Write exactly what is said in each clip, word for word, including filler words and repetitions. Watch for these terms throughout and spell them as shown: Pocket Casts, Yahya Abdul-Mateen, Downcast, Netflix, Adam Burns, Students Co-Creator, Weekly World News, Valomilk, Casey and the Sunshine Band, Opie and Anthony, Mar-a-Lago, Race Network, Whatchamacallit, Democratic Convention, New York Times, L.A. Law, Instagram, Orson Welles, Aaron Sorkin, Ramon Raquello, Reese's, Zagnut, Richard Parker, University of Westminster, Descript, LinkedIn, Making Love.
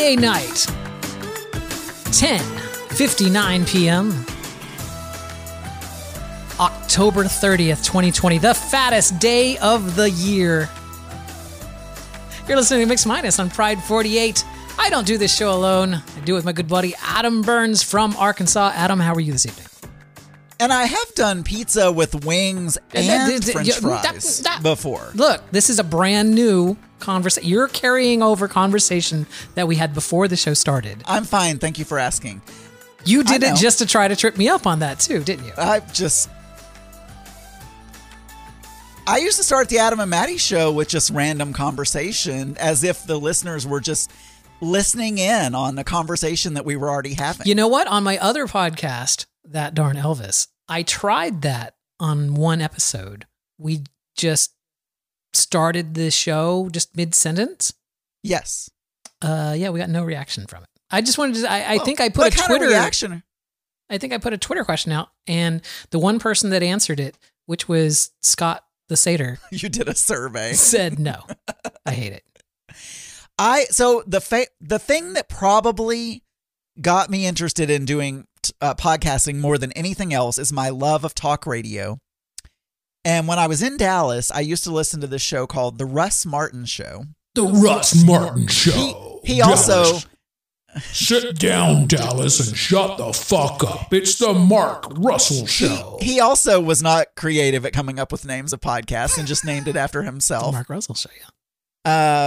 Friday night, ten fifty-nine p.m., October thirtieth, twenty twenty, the fattest day of the year. You're listening to Mix Minus on Pride forty-eight. I don't do this show alone. I do it with my good buddy Adam Burns from Arkansas. Adam, how are you this evening? And I have done pizza with wings and, and that, that, French fries that, that, before. Look, this is a brand new conversation. You're carrying over conversation that we had before the show started. I'm fine. Thank you for asking. You did it just to try to trip me up on that too, didn't you? I just... I used to start the Adam and Maddie show with just random conversation as if the listeners were just listening in on the conversation that we were already having. You know what? On my other podcast, That Darn Elvis, I tried that on one episode. We just started the show just mid-sentence. Yes. Uh, yeah, we got no reaction from it. I just wanted to, I, I well, think I put a Twitter reaction. I think I put a Twitter question out, and the one person that answered it, which was Scott the Satyr. You did a survey. Said no. I hate it. I, so the fa- the thing that probably got me interested in doing Uh, podcasting more than anything else is my love of talk radio. And when I was in Dallas, I used to listen to this show called The Russ Martin Show. The Russ Martin Show. He, he also... Sit down, Dallas, and shut the fuck up. It's the Mark Russell Show. He, he also was not creative at coming up with names of podcasts and just named it after himself. The Mark Russell Show, yeah.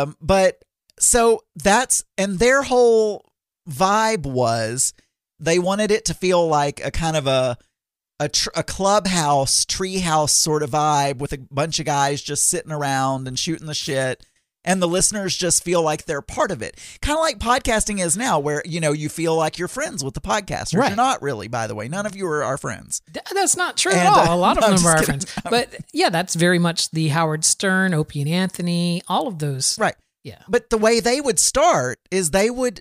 Um, but so that's... And their whole vibe was... They wanted it to feel like a kind of a a, tr- a clubhouse, treehouse sort of vibe with a bunch of guys just sitting around and shooting the shit. And the listeners just feel like they're part of it. Kind of like podcasting is now where, you know, you feel like you're friends with the podcasters. Right. You're not really, by the way. None of you are our friends. Th- that's not true and, at all. Uh, a lot of no, them are our friends. But yeah, that's very much the Howard Stern, Opie and Anthony, all of those. Right. Yeah. But the way they would start is they would...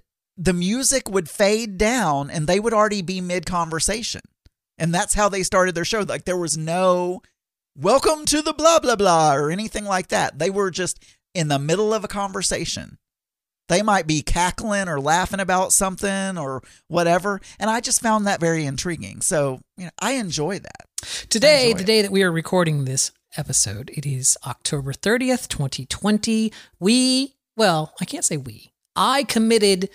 the music would fade down and they would already be mid-conversation. And that's how they started their show. Like there was no welcome to the blah, blah, blah, or anything like that. They were just in the middle of a conversation. They might be cackling or laughing about something or whatever. And I just found that very intriguing. So you know, I enjoy that. Today, enjoy the it. day that we are recording this episode, it is October thirtieth, twenty twenty. We, well, I can't say we, I committed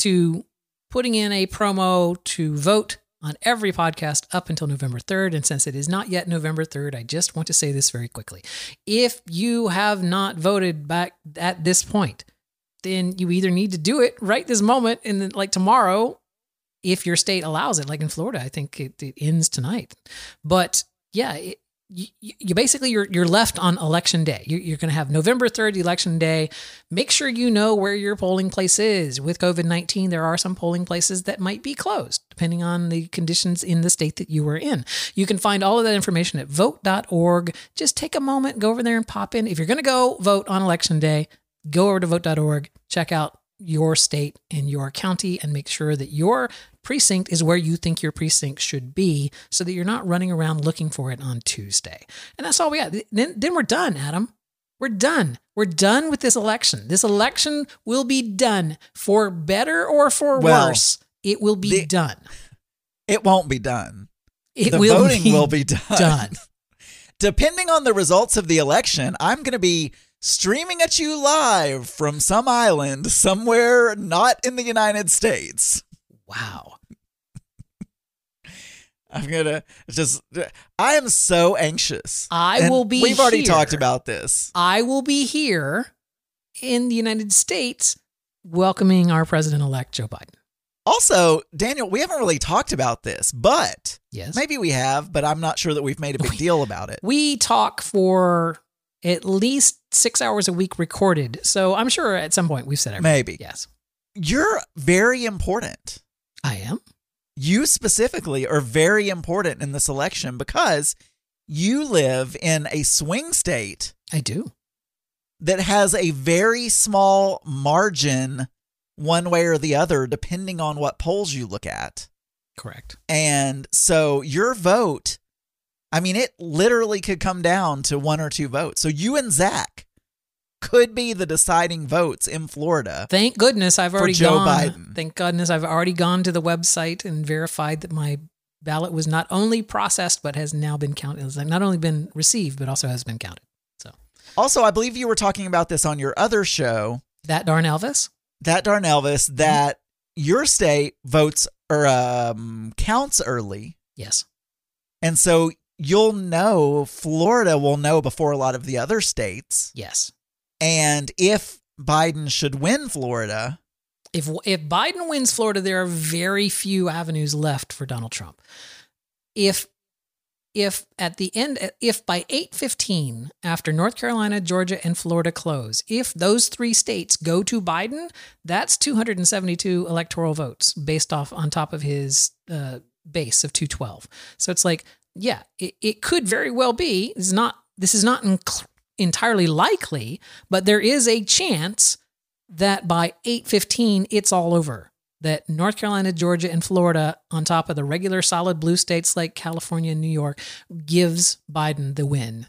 to putting in a promo to vote on every podcast up until November third. And since it is not yet November third, I just want to say this very quickly. If you have not voted back at this point, then you either need to do it right this moment and then like tomorrow, if your state allows it, like in Florida, I think it, it ends tonight. But yeah, it, you, you basically you're, you're left on election day. You're, you're going to have November third election day. Make sure you know where your polling place is. With COVID nineteen, there are some polling places that might be closed depending on the conditions in the state that you were in. You can find all of that information at vote dot org. Just take a moment, go over there and pop in. If you're going to go vote on election day, go over to vote dot org, check out your state and your county and make sure that your precinct is where you think your precinct should be so that you're not running around looking for it on Tuesday. And that's all we got. Then, then we're done, Adam. We're done. We're done with this election. This election will be done for better or for well, worse. It will be the, done. It won't be done. It the will voting be will be done. done. Depending on the results of the election, I'm going to be streaming at you live from some island somewhere not in the United States. Wow. I'm going to just, I am so anxious. I and will be We've here. already talked about this. I will be here in the United States welcoming our president-elect Joe Biden. Also, Daniel, we haven't really talked about this, but yes. Maybe we have, but I'm not sure that we've made a big we, deal about it. We talk for... at least six hours a week recorded. So I'm sure at some point we've said everything. Maybe. Yes. You're very important. I am. You specifically are very important in this election because you live in a swing state. I do. That has a very small margin one way or the other, depending on what polls you look at. Correct. And so your vote... I mean, it literally could come down to one or two votes. So you and Zach could be the deciding votes in Florida. Thank goodness I've already for Joe gone. Biden. Thank goodness I've already gone to the website and verified that my ballot was not only processed, but has now been counted. It's not only been received, but also has been counted. So, also, I believe you were talking about this on your other show, That Darn Elvis. That Darn Elvis. That mm-hmm. your state votes or um, counts early. Yes, and so you'll know. Florida will know before a lot of the other states. Yes. And if Biden should win Florida, if if Biden wins Florida, there are very few avenues left for Donald Trump. If if at the end, if by eight fifteen, after North Carolina, Georgia, and Florida close, if those three states go to Biden, that's two hundred seventy-two electoral votes based off on top of his uh, base of two twelve. So it's like, yeah, it, it could very well be. This is not. This is not incl- entirely likely, but there is a chance that by eight fifteen, it's all over. That North Carolina, Georgia, and Florida, on top of the regular solid blue states like California and New York, gives Biden the win,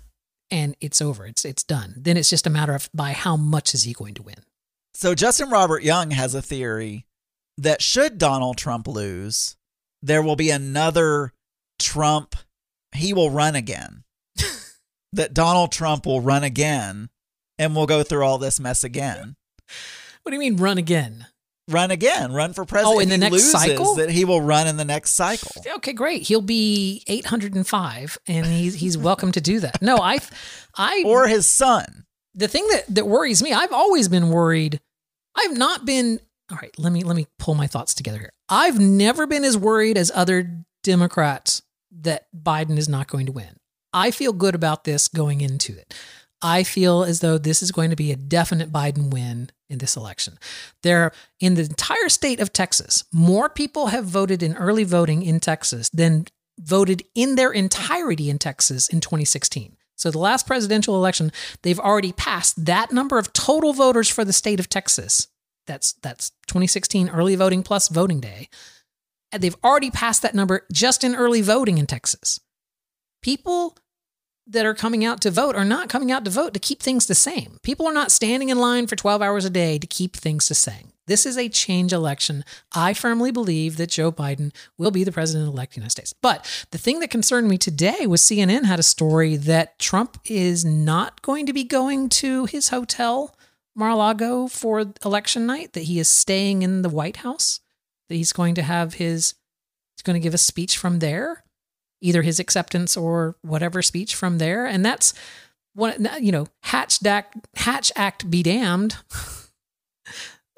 and it's over. It's it's done. Then it's just a matter of by how much is he going to win. So Justin Robert Young has a theory that should Donald Trump lose, there will be another Trump. He will run again. That Donald Trump will run again and we'll go through all this mess again. What do you mean run again? Run again. Run for president. Oh, in the next loses, cycle? That he will run in the next cycle. Okay, great. He'll be eight hundred five and he's, he's welcome to do that. No, I... I or his son. The thing that, that worries me, I've always been worried. I've not been... All right, let me let me pull my thoughts together here. I've never been as worried as other Democrats that Biden is not going to win. I feel good about this going into it. I feel as though this is going to be a definite Biden win in this election. There, in the entire state of Texas, more people have voted in early voting in Texas than voted in their entirety in Texas in twenty sixteen. So the last presidential election, they've already passed that number of total voters for the state of Texas. That's that's twenty sixteen early voting plus voting day. And they've already passed that number just in early voting in Texas. People that are coming out to vote are not coming out to vote to keep things the same. People are not standing in line for twelve hours a day to keep things the same. This is a change election. I firmly believe that Joe Biden will be the president-elect of the United States. But the thing that concerned me today was C N N had a story that Trump is not going to be going to his hotel, Mar-a-Lago, for election night, that he is staying in the White House, that he's going to have his, he's going to give a speech from there. Either his acceptance or whatever speech from there. And that's one, you know, hatch, dac, hatch act be damned.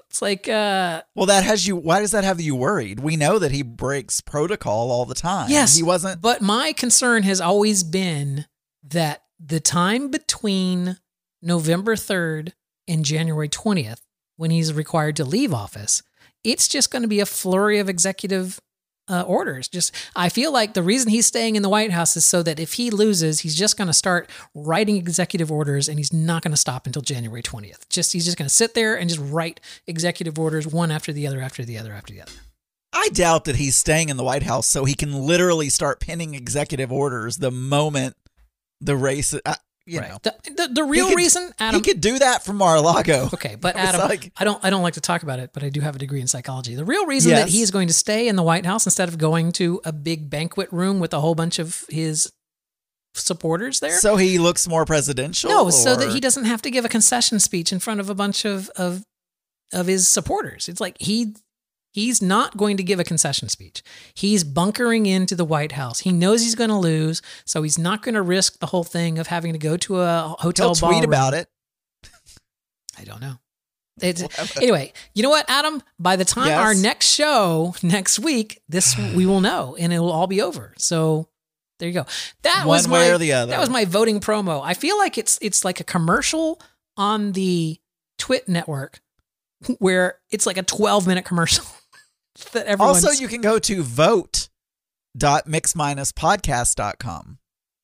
It's like, uh, well, that has you, why does that have you worried? We know that he breaks protocol all the time. Yes. He wasn't. But my concern has always been that the time between November third and January twentieth, when he's required to leave office, it's just going to be a flurry of executive Uh, orders. Just, I feel like the reason he's staying in the White House is so that if he loses, he's just going to start writing executive orders, and he's not going to stop until January twentieth. Just, he's just going to sit there and just write executive orders one after the other, after the other, after the other. I doubt that he's staying in the White House so he can literally start penning executive orders the moment the race. Uh, you right. know, the, the, the real could, reason, Adam, he could do that from Mar-a-Lago. Okay, but Adam, like, I don't, I don't like to talk about it, but I do have a degree in psychology. The real reason yes. that he's going to stay in the White House instead of going to a big banquet room with a whole bunch of his supporters there, so he looks more presidential. No, or? So that he doesn't have to give a concession speech in front of a bunch of of of his supporters. It's like he. He's not going to give a concession speech. He's bunkering into the White House. He knows he's going to lose, so he's not going to risk the whole thing of having to go to a hotel ballroom. He'll tweet about it. I don't know. It's, anyway, you know what, Adam? By the time yes. our next show next week, this we will know, and it will all be over. So there you go. That One was way my, or the other. That was my voting promo. I feel like it's it's like a commercial on the Twit network where it's like a twelve minute commercial. That also, you can go to vote dot mix minus podcast dot com.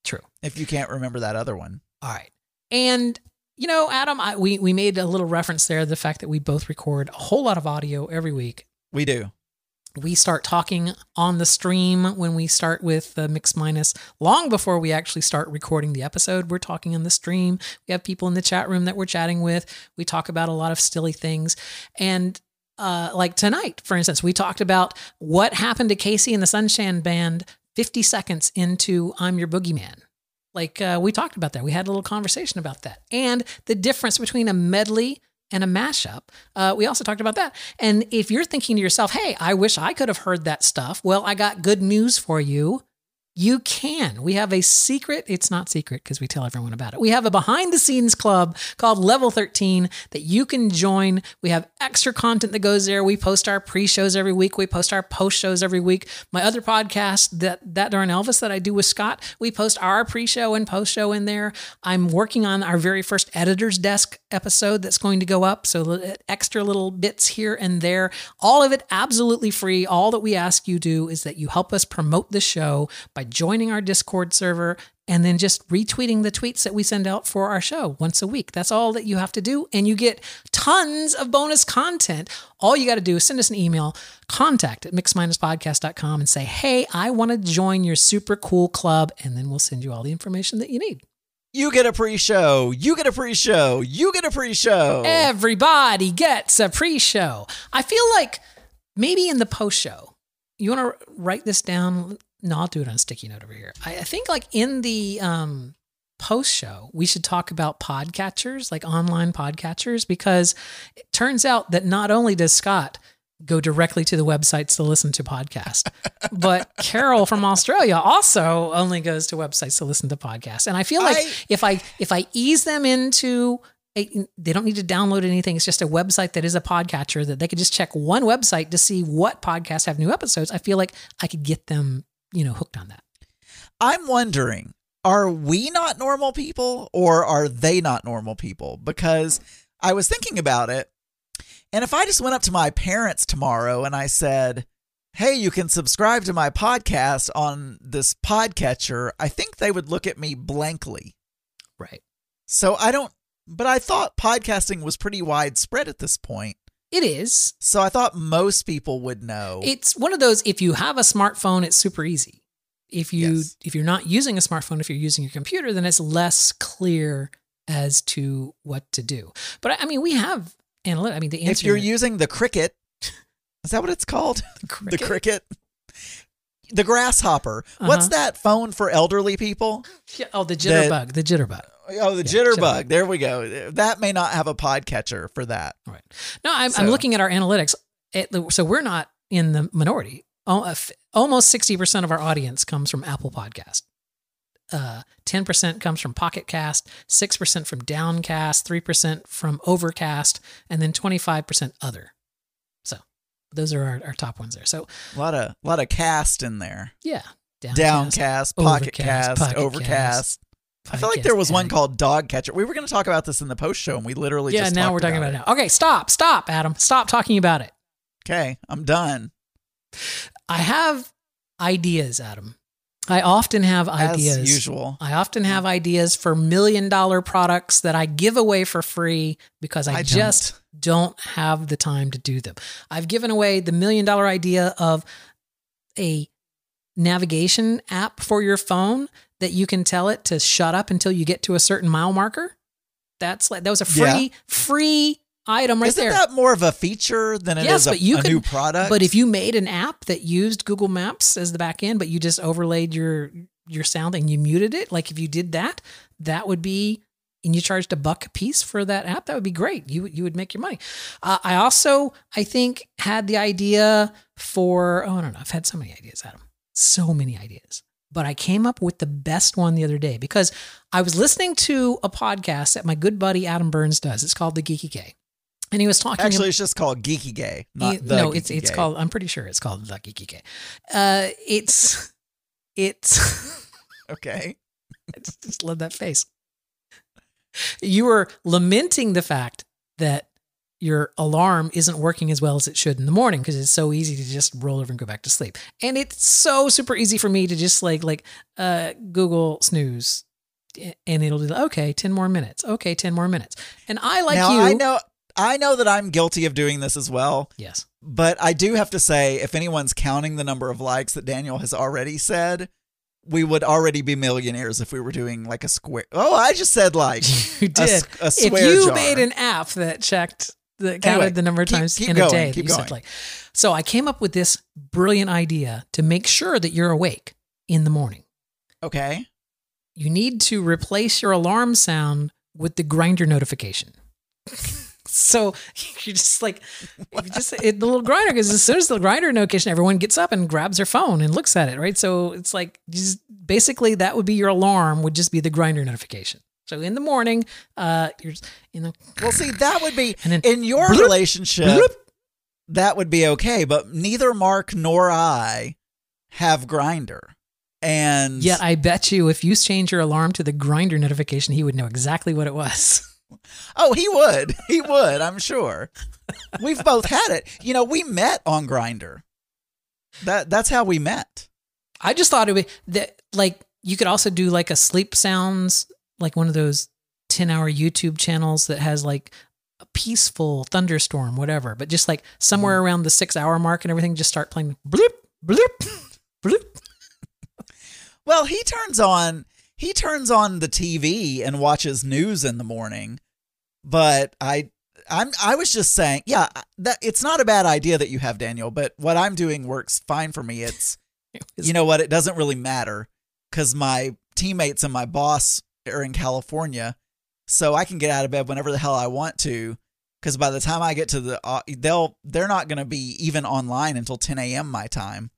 True. If you can't remember that other one. All right. And, you know, Adam, I, we, we made a little reference there, the fact that we both record a whole lot of audio every week. We do. We start talking on the stream when we start with the Mix Minus. Long before we actually start recording the episode, we're talking on the stream. We have people in the chat room that we're chatting with. We talk about a lot of silly things. And uh, like tonight, for instance, we talked about what happened to Casey and the Sunshine Band fifty seconds into I'm Your Boogeyman. Like uh, we talked about that. We had a little conversation about that. And the difference between a medley and a mashup. Uh, we also talked about that. And if you're thinking to yourself, hey, I wish I could have heard that stuff. Well, I got good news for you. You can. We have a secret. It's not secret because we tell everyone about it. We have a behind the scenes club called Level thirteen that you can join. We have extra content that goes there. We post our pre-shows every week. We post our post-shows every week. My other podcast, that, that Darn Elvis that I do with Scott, we post our pre-show and post-show in there. I'm working on our very first Editor's Desk episode that's going to go up. So extra little bits here and there. All of it absolutely free. All that we ask you do is that you help us promote the show by joining our Discord server and then just retweeting the tweets that we send out for our show once a week. That's all that you have to do. And you get tons of bonus content. All you got to do is send us an email, contact at mix minus podcast dot com, and say, hey, I want to join your super cool club. And then we'll send you all the information that you need. You get a pre-show. You get a pre-show. You get a pre-show. Everybody gets a pre-show. I feel like maybe in the post-show, you want to write this down? No, I'll do it on a sticky note over here. I, I think like in the um, post show, we should talk about podcatchers, like online podcatchers, because it turns out that not only does Scott go directly to the websites to listen to podcasts, but Carol from Australia also only goes to websites to listen to podcasts. And I feel like I... if I if I ease them into... They don't need to download anything. It's just a website that is a podcatcher that they could just check one website to see what podcasts have new episodes. I feel like I could get them, you know, hooked on that. I'm wondering, are we not normal people or are they not normal people? Because I was thinking about it. And if I just went up to my parents tomorrow and I said, hey, you can subscribe to my podcast on this podcatcher, I think they would look at me blankly. Right. So I don't. But I thought podcasting was pretty widespread at this point. It is. So I thought most people would know. It's one of those, if you have a smartphone, it's super easy. If you, yes. if you're not using a smartphone, if you're using your computer, then it's less clear as to what to do. But I mean, we have analytics. I mean, the internet. If you're using the cricket, is that what it's called? The cricket? The, cricket? The grasshopper. Uh-huh. What's that phone for elderly people? Yeah. Oh, the jitterbug. The, the jitterbug. Oh, the yeah, jitterbug. Jitterbug. There we go. That may not have a podcatcher for that. All right. No, I'm, so. I'm looking at our analytics. It, so we're not in the minority. Almost sixty percent of our audience comes from Apple Podcast. Uh, ten percent comes from Pocket Cast, six percent from Downcast, three percent from Overcast, and then twenty-five percent other. So those are our, our top ones there. So a lot of, a lot of cast in there. Yeah. Downcast, Downcast, Pocket Cast, Overcast. Overcast. I feel like there was one called Dog Catcher. We were going to talk about this in the post show and we literally yeah, just Yeah, now we're talking about it now. Okay, stop, stop, Adam. Stop talking about it. Okay, I'm done. I have ideas, Adam. I often have ideas. As usual. I often have ideas for million dollar products that I give away for free because I, I just don't. don't have the time to do them. I've given away the million dollar idea of a navigation app for your phone that you can tell it to shut up until you get to a certain mile marker. That's like, that was a free, yeah. free item right Isn't there. Isn't that more of a feature than it yes, is a, but you a can, new product? But if you made an app that used Google Maps as the back end, but you just overlaid your, your sound and you muted it. Like if you did that, that would be, and you charged a buck a piece for that app. That would be great. You you would make your money. Uh, I also, I think had the idea for, oh, I don't know. I've had so many ideas, Adam, so many ideas. But I came up with the best one the other day because I was listening to a podcast that my good buddy Adam Burns does. It's called The Geeky Gay. And he was talking... Actually, to, it's just called Geeky Gay, not he, The No, Geeky it's it's Gay. Called... I'm pretty sure it's called The Geeky Gay. Uh, it's... It's... Okay. I just, just love that face. You were lamenting the fact that your alarm isn't working as well as it should in the morning because it's so easy to just roll over and go back to sleep. And it's so super easy for me to just like, like, uh, Google snooze and it'll be like, okay, ten more minutes. Okay. ten more minutes. And I like now, you. I know, I know that I'm guilty of doing this as well. Yes. But I do have to say, if anyone's counting the number of likes that Daniel has already said, we would already be millionaires if we were doing like a square. Oh, I just said like you did. A, a square if you jar. Made an app that checked, that counted anyway, the number of keep, times keep in going, a day. Keep you going. Said like. So I came up with this brilliant idea to make sure that you're awake in the morning. Okay. You need to replace your alarm sound with the Grindr notification. So you just like, you just it, the little Grindr, because as soon as the Grindr notification, everyone gets up and grabs their phone and looks at it, right? So it's like, just, basically that would be your alarm, would just be the Grindr notification. So in the morning, uh, you're just, you know. Well, see, that would be, then, in your bloop, relationship, bloop. That would be okay, but neither Mark nor I have Grindr. And yet I bet you if you change your alarm to the Grindr notification, he would know exactly what it was. Oh, he would. He would, I'm sure. We've both had it. You know, we met on Grindr. That that's how we met. I just thought it would be that, like, you could also do like a sleep sounds, like one of those ten hour YouTube channels that has like a peaceful thunderstorm, whatever, but just like somewhere around the six hour mark and everything, just start playing bloop, bloop, bloop. Well, he turns on He turns on the T V and watches news in the morning, but I, I'm, I was just saying, yeah, that it's not a bad idea that you have, Daniel, but what I'm doing works fine for me. It's, you know what? It doesn't really matter because my teammates and my boss are in California, so I can get out of bed whenever the hell I want to. Because by the time I get to the, uh, they'll, they're not going to be even online until ten a.m. my time,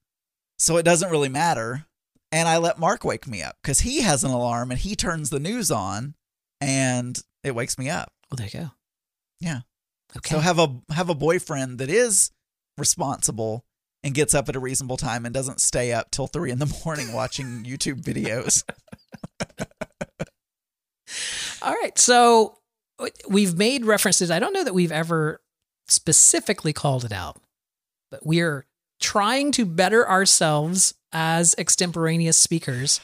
so it doesn't really matter. And I let Mark wake me up because he has an alarm and he turns the news on and it wakes me up. Well, there you go. Yeah. Okay. So have a have a boyfriend that is responsible and gets up at a reasonable time and doesn't stay up till three in the morning watching YouTube videos. All right. So we've made references. I don't know that we've ever specifically called it out, but we're trying to better ourselves as extemporaneous speakers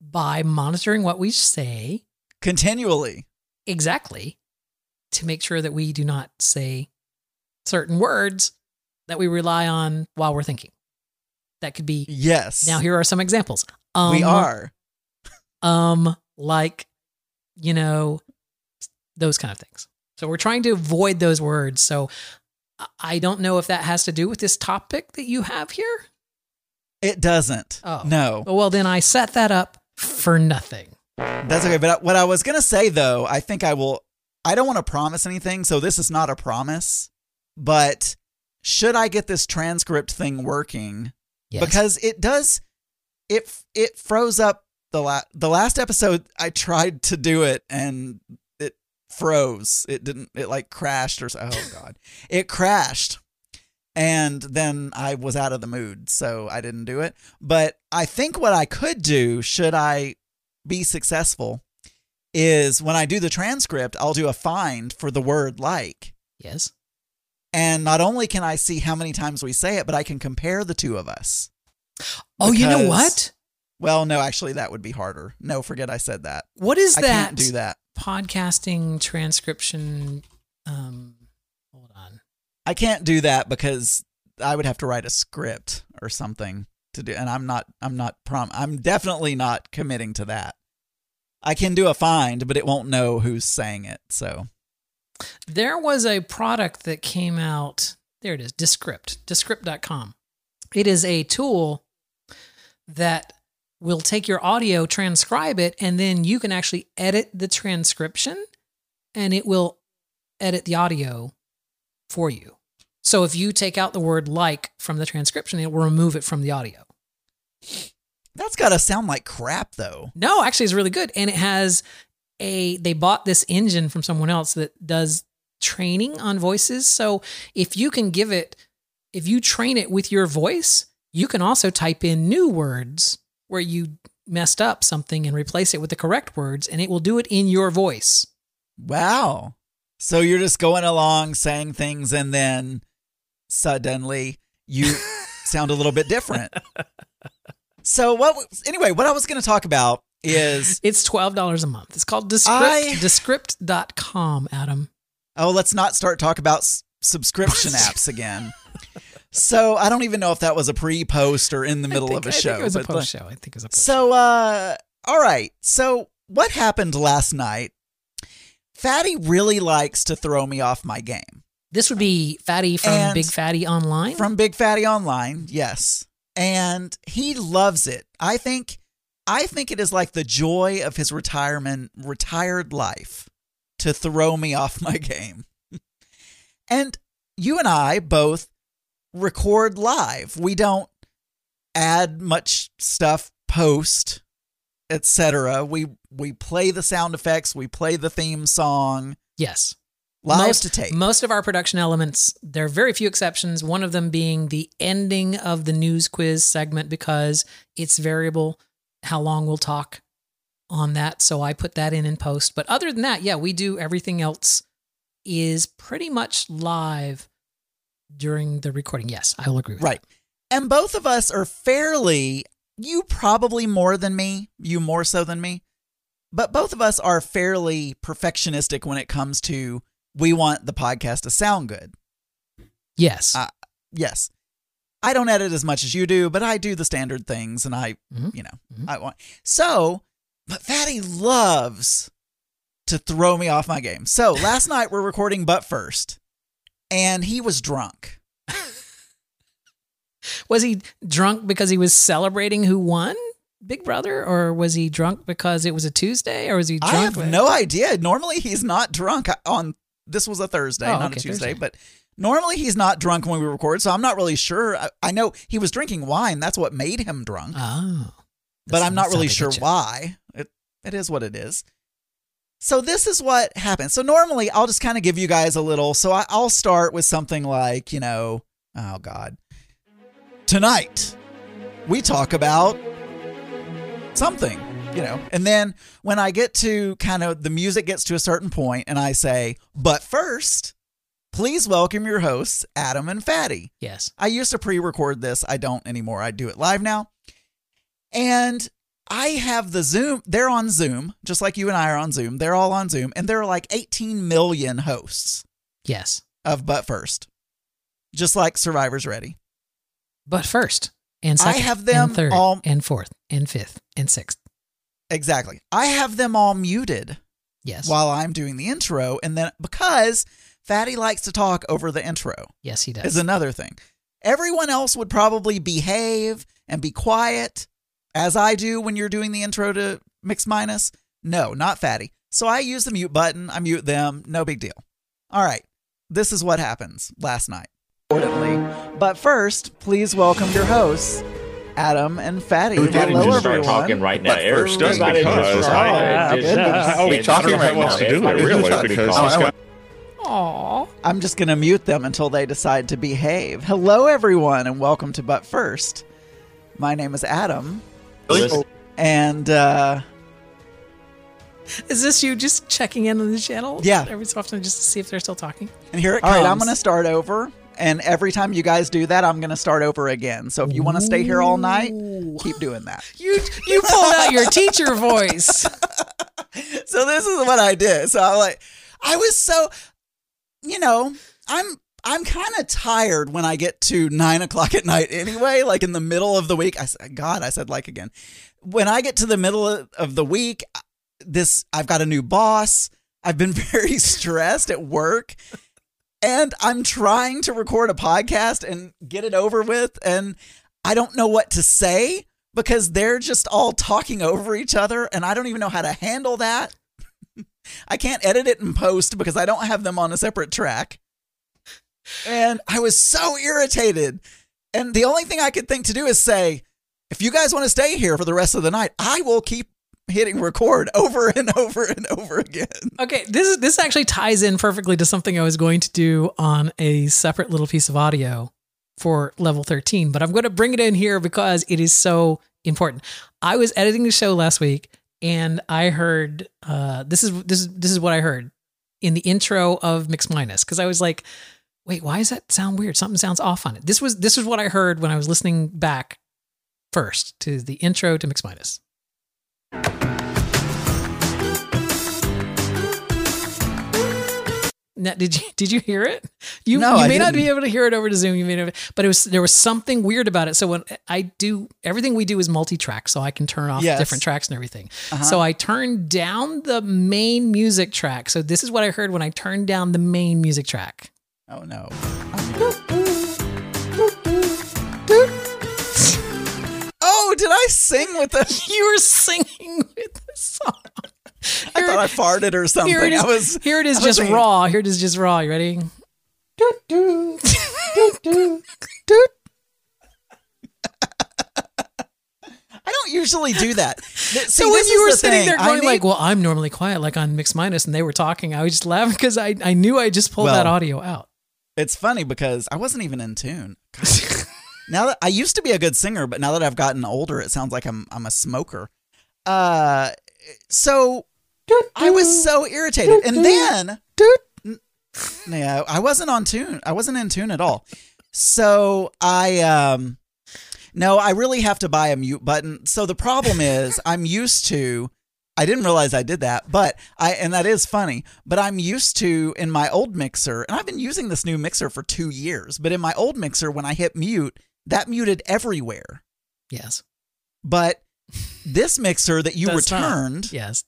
by monitoring what we say continually. Exactly. To make sure that we do not say certain words that we rely on while we're thinking. That could be. Yes. Now here are some examples. Um, we are. um, like, you know, those kind of things. So we're trying to avoid those words. So I don't know if that has to do with this topic that you have here. It doesn't. Oh. No. Well, then I set that up for nothing. That's okay. But what I was going to say, though, I think I will. I don't want to promise anything, so this is not a promise. But should I get this transcript thing working? Yes. Because it does. It it froze up the last the last episode. I tried to do it and it froze. It didn't. It like crashed or so. Oh God! It crashed. And then I was out of the mood, so I didn't do it. But I think what I could do, should I be successful, is when I do the transcript, I'll do a find for the word like. Yes. And not only can I see how many times we say it, but I can compare the two of us. Oh, because, you know what? Well, no, actually, that would be harder. No, forget I said that. What is I that? I can't do that. Podcasting transcription... Um... I can't do that because I would have to write a script or something to do. And I'm not, I'm not prom. I'm definitely not committing to that. I can do a find, but it won't know who's saying it. So there was a product that came out. There it is. Descript, descript dot com. It is a tool that will take your audio, transcribe it, and then you can actually edit the transcription and it will edit the audio for you. So if you take out the word like from the transcription, it will remove it from the audio. That's got to sound like crap though. No, actually it's really good. And it has a, they bought this engine from someone else that does training on voices. So if you can give it, if you train it with your voice, you can also type in new words where you messed up something and replace it with the correct words and it will do it in your voice. Wow. So you're just going along saying things and then suddenly you sound a little bit different. So what, anyway, what I was going to talk about is... It's twelve dollars a month. It's called Descript, I, Descript dot com, Adam. Oh, let's not start talking about s- subscription apps again. So I don't even know if that was a pre-post or in the middle think, of a I show. I think it was a post show. I think it was a post so, show. So, uh, all right. So what happened last night? Fatty really likes to throw me off my game. This would be Fatty from and Big Fatty Online? From Big Fatty Online, yes. And he loves it. I think I think it is like the joy of his retirement, retired life to throw me off my game. And you and I both record live. We don't add much stuff, post, et cetera. We we play the sound effects, we play the theme song. Yes. Live most, to tape. Most of our production elements, there are very few exceptions, one of them being the ending of the news quiz segment because it's variable how long we'll talk on that. So I put that in in post. But other than that, yeah, we do everything else is pretty much live during the recording. Yes, I will agree with right. that. And both of us are fairly, you probably more than me, you more so than me, but both of us are fairly perfectionistic when it comes to we want the podcast to sound good. Yes. Uh, yes. I don't edit as much as you do, but I do the standard things and I, mm-hmm. you know, mm-hmm. I want. So, but Fatty loves to throw me off my game. So last night we're recording But First and he was drunk. Was he drunk because he was celebrating who won Big Brother, or was he drunk because it was a Tuesday, or was he drunk? I have with- no idea. Normally he's not drunk on This was a Thursday, oh, not okay, a Tuesday, Thursday. But normally he's not drunk when we record, so I'm not really sure. I, I know he was drinking wine. That's what made him drunk. Oh. But I'm not really sure why. It It is what it is. So this is what happened. So normally I'll just kind of give you guys a little. So I, I'll start with something like, you know, oh, God. Tonight, we talk about something, you know. And then when I get to kind of the music gets to a certain point and I say, but first, please welcome your hosts, Adam and Fatty. Yes. I used to pre-record this. I don't anymore. I do it live now. And I have the Zoom. They're on Zoom, just like you and I are on Zoom. They're all on Zoom. And there are like eighteen million hosts. Yes. Of But First. Just like Survivor's Ready. But first and second I have them and third all, and fourth and fifth and sixth. Exactly. I have them all muted. Yes. While I'm doing the intro. And then because Fatty likes to talk over the intro. Yes, he does. Is another thing. Everyone else would probably behave and be quiet as I do when you're doing the intro to Mix Minus. No, not Fatty. So I use the mute button. I mute them. No big deal. All right. This is what happens last night. Importantly. But first, please welcome your hosts, Adam and Fatty. Who didn't just start everyone. talking right now? Eric does not because I did. I'll be talking right now. To do it really because. Oh, oh. I'm just going to mute them until they decide to behave. Hello, everyone, and welcome to But First. My name is Adam, Listen. and uh, is this you just checking in on the channel? Yeah, every so often just to see if they're still talking. And here it comes. All right, I'm going to start over. And every time you guys do that, I'm going to start over again. So if you want to stay here all night, keep doing that. You you pulled out your teacher voice. So this is what I did. So I like I was so, you know, I'm I'm kind of tired when I get to nine o'clock at night anyway. Like in the middle of the week, I said, God, I said like again. When I get to the middle of the week, this I've got a new boss. I've been very stressed at work. And I'm trying to record a podcast and get it over with. And I don't know what to say because they're just all talking over each other. And I don't even know how to handle that. I can't edit it in post because I don't have them on a separate track. And I was so irritated. And the only thing I could think to do is say, if you guys want to stay here for the rest of the night, I will keep hitting record over and over and over again. Okay, this is this actually ties in perfectly to something I was going to do on a separate little piece of audio for level thirteen, but I'm going to bring it in here because it is so important. I was editing the show last week and I heard uh, this is this is this is what I heard in the intro of Mix Minus because I was like, wait, why does that sound weird? Something sounds off on it. This was this is what I heard when I was listening back first to the intro to Mix Minus. Did you did you hear it? You, no, you may not be able to hear it over to Zoom. You may not, but it was there was something weird about it. So when I do everything we do is multi-track, so I can turn off yes. different tracks and everything. Uh-huh. So I turned down the main music track. So this is what I heard when I turned down the main music track. Oh no. Oh, did I sing with the You were singing with the song. I here, thought I farted or something. Here it is, I was, here it is just thinking. raw. Here it is just raw. You ready? Doot, doot, doot, doot, doot. I don't usually do that. Th- See, so when you were the sitting thing. there going I mean, like, well, I'm normally quiet, like on Mix Minus, and they were talking, I was just laughing because I, I knew I just pulled well, that audio out. It's funny because I wasn't even in tune. Now that I used to be a good singer, but now that I've gotten older, it sounds like I'm I'm a smoker. Uh, so I was so irritated, and then yeah, I wasn't on tune. I wasn't in tune at all. So I um, no, I really have to buy a mute button. So the problem is, I'm used to. I didn't realize I did that, but I and that is funny. But I'm used to in my old mixer, and I've been using this new mixer for two years. But in my old mixer, when I hit mute, that muted everywhere. Yes, but this mixer that you That's returned, not, yes.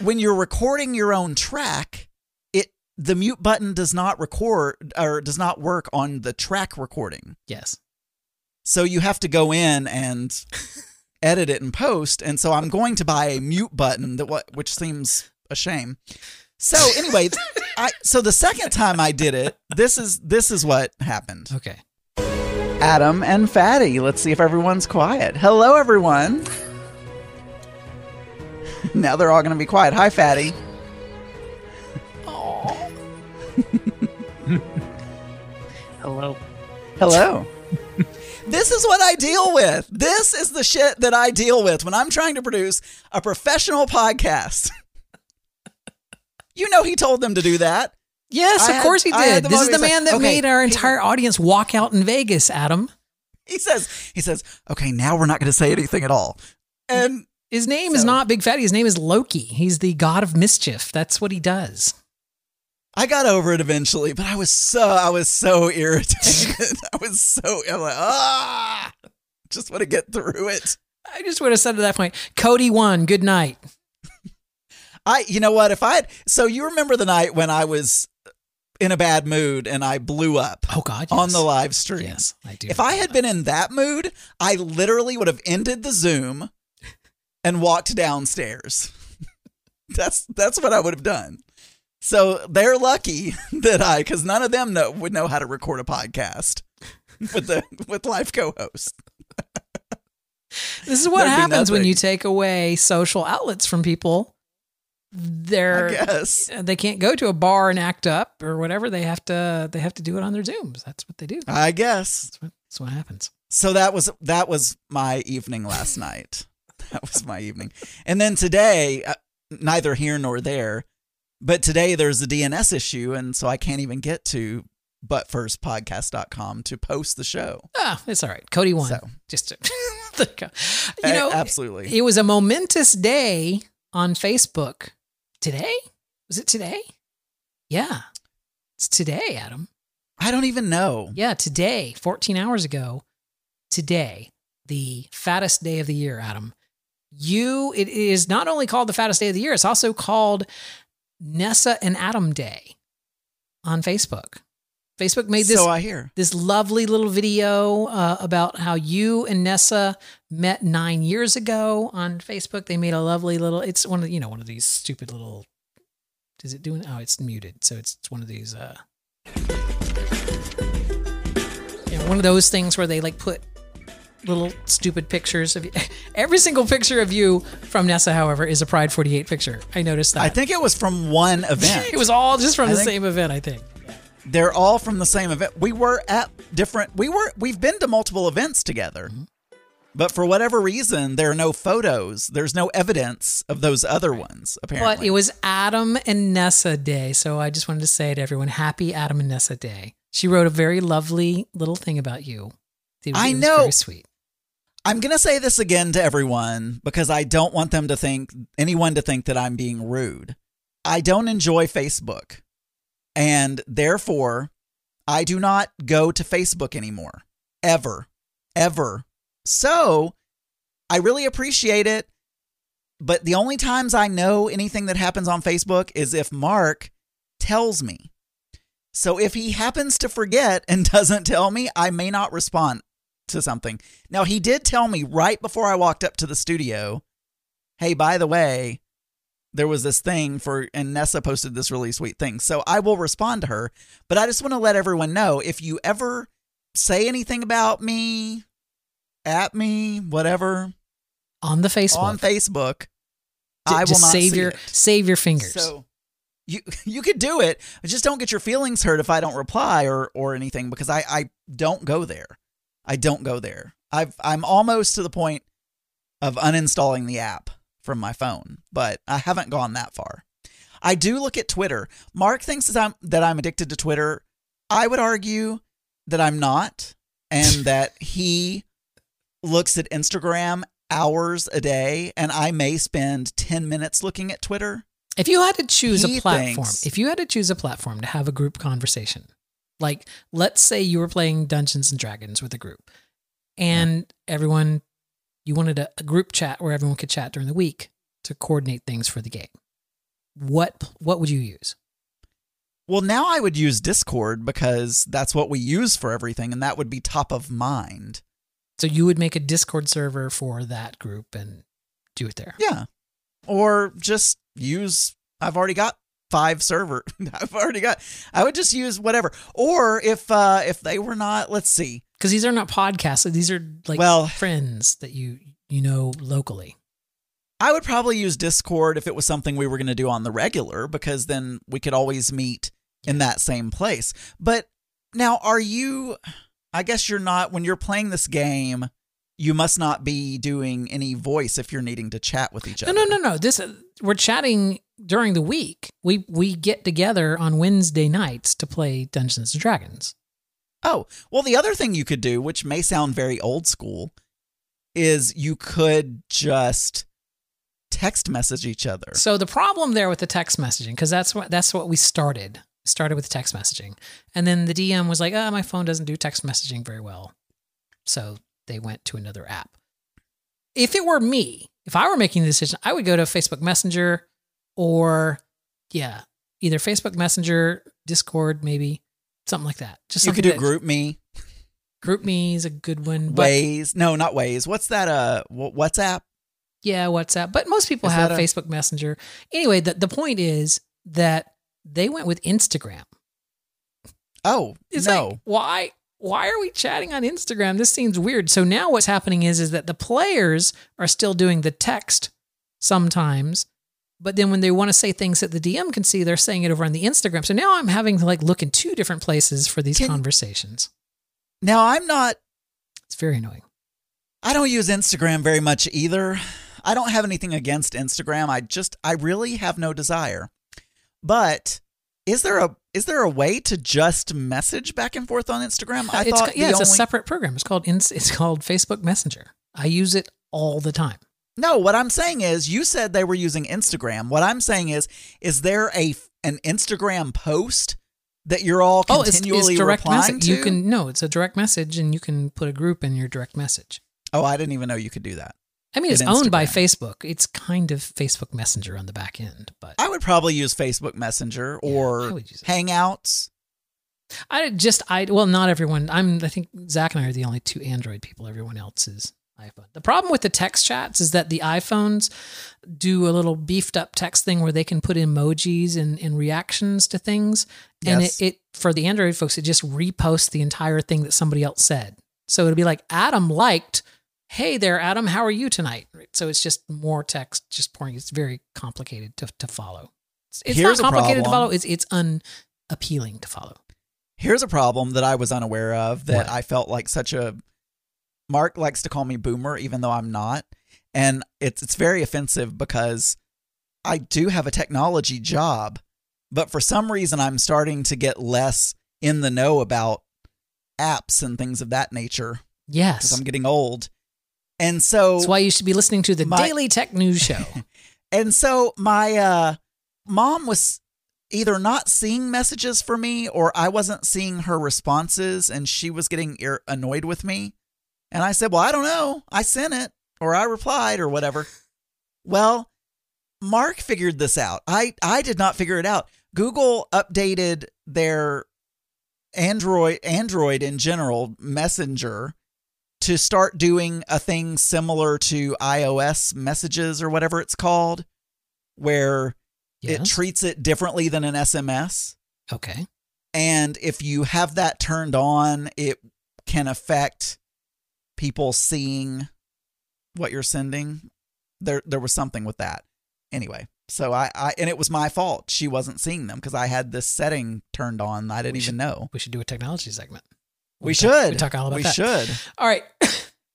when you're recording your own track, it the mute button does not record or does not work on the track recording. Yes. So you have to go in and edit it and post, and so I'm going to buy a mute button that what which seems a shame. So anyway, I so the second time I did it, this is this is what happened. Okay. Adam and Fatty. Let's see if everyone's quiet. Hello, everyone. Now they're all going to be quiet. Hi, Fatty. Oh. Hello. Hello. This is what I deal with. This is the shit that I deal with when I'm trying to produce a professional podcast. You know he told them to do that. Yes, I of had, course he did. This is the man like, that okay, made our entire he, audience walk out in Vegas, Adam. He says, he says, okay, now we're not going to say anything at all. And his name so. is not Big Fatty. His name is Loki. He's the god of mischief. That's what he does. I got over it eventually, but I was so, I was so irritated. I was so, I'm like, ah, just want to get through it. I just would have said at that point, Cody won. Good night. I, you know what? If I, had, so you remember the night when I was in a bad mood and I blew up oh God, yes. on the live stream. Yes, I do. If I had been in that mood, I literally would have ended the Zoom and walked downstairs. That's, that's what I would have done. So they're lucky that I, because none of them know, would know how to record a podcast with the, with live co-hosts. This is what happens when you take away social outlets from people. They're, yes, they can't go to a bar and act up or whatever. They have to, they have to do it on their Zooms. That's what they do. I guess that's what, that's what happens. So that was, that was my evening last night. That was my evening. And then today, uh, neither here nor there, but today there's a D N S issue. And so I can't even get to but first podcast dot com to post the show. Ah, it's all right. Cody won. So. Just, to, you know, a- absolutely. It was a momentous day on Facebook. Today? Was it today? Yeah. It's today, Adam. I don't even know. Yeah, today, fourteen hours ago, today, the fattest day of the year, Adam. You, it is not only called the fattest day of the year, it's also called Nessa and Adam Day on Facebook. Facebook made this, so I hear. this lovely little video uh, about how you and Nessa met nine years ago on Facebook. They made a lovely little, it's one of, you know, one of these stupid little, is it doing? Oh, it's muted. So it's, it's one of these, uh, you know, one of those things where they like put little stupid pictures of you. Every single picture of you from Nessa, however, is a Pride forty-eight picture. I noticed that. I think it was from one event. It was all just from I the same event, I think. They're all from the same event. We were at different, we were, we've been to multiple events together, mm-hmm. but for whatever reason, there are no photos. There's no evidence of those other ones, apparently. But it was Adam and Nessa Day. So I just wanted to say to everyone, happy Adam and Nessa Day. She wrote a very lovely little thing about you. It was, I know. It was very sweet. I'm going to say this again to everyone because I don't want them to think, anyone to think that I'm being rude. I don't enjoy Facebook. And therefore, I do not go to Facebook anymore. Ever. Ever. So I really appreciate it. But the only times I know anything that happens on Facebook is if Mark tells me. So if he happens to forget and doesn't tell me, I may not respond to something. Now, he did tell me right before I walked up to the studio, hey, by the way, there was this thing for, and Nessa posted this really sweet thing. So I will respond to her, but I just want to let everyone know, if you ever say anything about me, at me, whatever, on the Facebook, on Facebook, D- I will not save your, save your fingers. So you, you could do it. Just don't get your feelings hurt if I don't reply or, or anything, because I, I don't go there. I don't go there. I've, I'm almost to the point of uninstalling the app from my phone, but I haven't gone that far. I do look at Twitter. Mark thinks that I'm, that I'm addicted to Twitter. I would argue that I'm not, and that he looks at Instagram hours a day, and I may spend ten minutes looking at Twitter. If you had to choose he a platform, thinks, if you had to choose a platform to have a group conversation, like let's say you were playing Dungeons and Dragons with a group, and yeah. everyone... You wanted a, a group chat where everyone could chat during the week to coordinate things for the game. What what would you use? Well, now I would use Discord, because that's what we use for everything, and that would be top of mind. So you would make a Discord server for that group and do it there. Yeah. Or just use, I've already got five server. I've already got, I would just use whatever. Or if uh, if they were not, let's see. Because these are not podcasts. These are like well, friends that you you know locally. I would probably use Discord if it was something we were going to do on the regular, because then we could always meet in that same place. But now, are you, I guess you're not, when you're playing this game, you must not be doing any voice if you're needing to chat with each other. No, no, no, no. This we're chatting during the week. We we get together on Wednesday nights to play Dungeons and Dragons. Oh, well, the other thing you could do, which may sound very old school, is you could just text message each other. So the problem there with the text messaging, because that's what that's what we started, started with text messaging. And then the D M was like, oh, my phone doesn't do text messaging very well. So they went to another app. If it were me, if I were making the decision, I would go to Facebook Messenger or, yeah, either Facebook Messenger, Discord, maybe. Something like that. Just you could do GroupMe. GroupMe is a good one. Waze. No, not Waze. What's that? Uh, WhatsApp? Yeah, WhatsApp. But most people is have a- Facebook Messenger. Anyway, the, the point is that they went with Instagram. Oh, it's no. Like, why? Why are we chatting on Instagram? This seems weird. So now what's happening is, is that the players are still doing the text sometimes. But then when they want to say things that the D M can see, they're saying it over on the Instagram. So now I'm having to like look in two different places for these can, conversations. Now I'm not. It's very annoying. I don't use Instagram very much either. I don't have anything against Instagram. I just, I really have no desire. But is there a, is there a way to just message back and forth on Instagram? I it's, thought yeah, it's only... a separate program. It's called, it's called Facebook Messenger. I use it all the time. No, what I'm saying is, you said they were using Instagram. What I'm saying is, is there a an Instagram post that you're all continually oh, it's, it's direct replying message. to? You can no, it's a direct message, and you can put a group in your direct message. Oh, I didn't even know you could do that. I mean, it's owned by Facebook. It's kind of Facebook Messenger on the back end, but I would probably use Facebook Messenger or yeah, I would use Hangouts. I just I well, not everyone. I'm I think Zach and I are the only two Android people. Everyone else is iPhone. The problem with the text chats is that the iPhones do a little beefed up text thing where they can put emojis and, and reactions to things. Yes. And it, it, for the Android folks, it just reposts the entire thing that somebody else said. So it'll be like, Adam liked, hey there, Adam, how are you tonight? So it's just more text just pouring. It's very complicated to, to follow. It's, it's not complicated to follow. It's, it's unappealing to follow. Here's a problem that I was unaware of that what? I felt like such a, Mark likes to call me boomer, even though I'm not. And it's it's very offensive because I do have a technology job, but for some reason I'm starting to get less in the know about apps and things of that nature. Yes. Because I'm getting old. And so that's why you should be listening to the my, Daily Tech News Show. And so my uh, mom was either not seeing messages for me, or I wasn't seeing her responses and she was getting ir- annoyed with me. And I said, well, I don't know. I sent it, or I replied, or whatever. Well, Mark figured this out. I, I did not figure it out. Google updated their Android, Android in general, Messenger, to start doing a thing similar to iOS messages or whatever it's called, where yes. it treats it differently than an S M S. Okay. And if you have that turned on, it can affect people seeing what you're sending. There there was something with that. Anyway, so I, I and it was my fault. She wasn't seeing them because I had this setting turned on. I didn't we even should, know. We should do a technology segment. We, we should. Talk, we talk all about we that. We should. All right.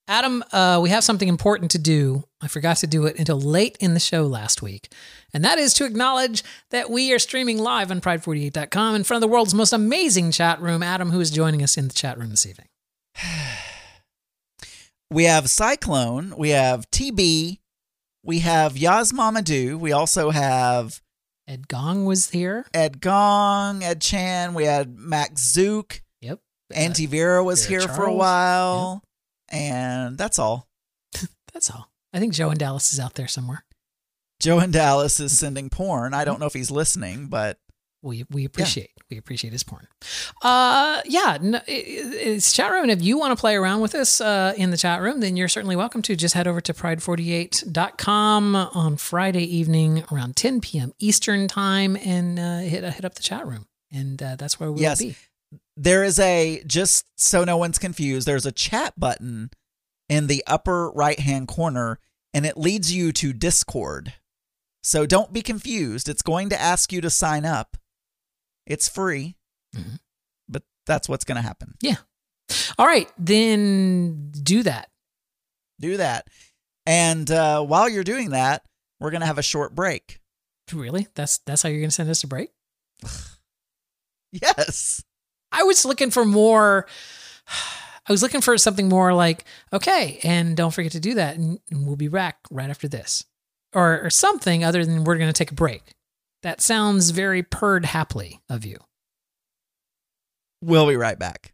Adam, uh, we have something important to do. I forgot to do it until late in the show last week. And that is to acknowledge that we are streaming live on pride forty-eight dot com in front of the world's most amazing chat room. Adam, who is joining us in the chat room this evening? We have Cyclone. We have T B. We have Yaz Mamadou. We also have... Ed Gong was here. Ed Gong, Ed Chan. We had Max Zook. Yep. Auntie Vera was Vera here Charles. for a while. Yep. And that's all. That's all. I think Joe in Dallas is out there somewhere. Joe in Dallas is sending porn. I don't know if he's listening, but we we appreciate yeah. we appreciate his porn. Uh, yeah, no, it, it's chat room. And if you want to play around with us uh, in the chat room, then you're certainly welcome to. Just head over to pride forty-eight dot com on Friday evening around ten p.m. Eastern time, and uh, hit uh, hit up the chat room, and uh, that's where we'll yes. be. There is a, just so no one's confused, there's a chat button in the upper right-hand corner, and it leads you to Discord. So don't be confused. It's going to ask you to sign up. It's free, mm-hmm. but that's what's going to happen. Yeah. All right, then do that. Do that. And uh, while you're doing that, we're going to have a short break. Really? That's, that's how you're going to send us a break? Yes. I was looking for more, I was looking for something more like, okay, and don't forget to do that, and, and we'll be back right after this. Or, or something other than we're going to take a break. That sounds very purred happily of you. We'll be right back.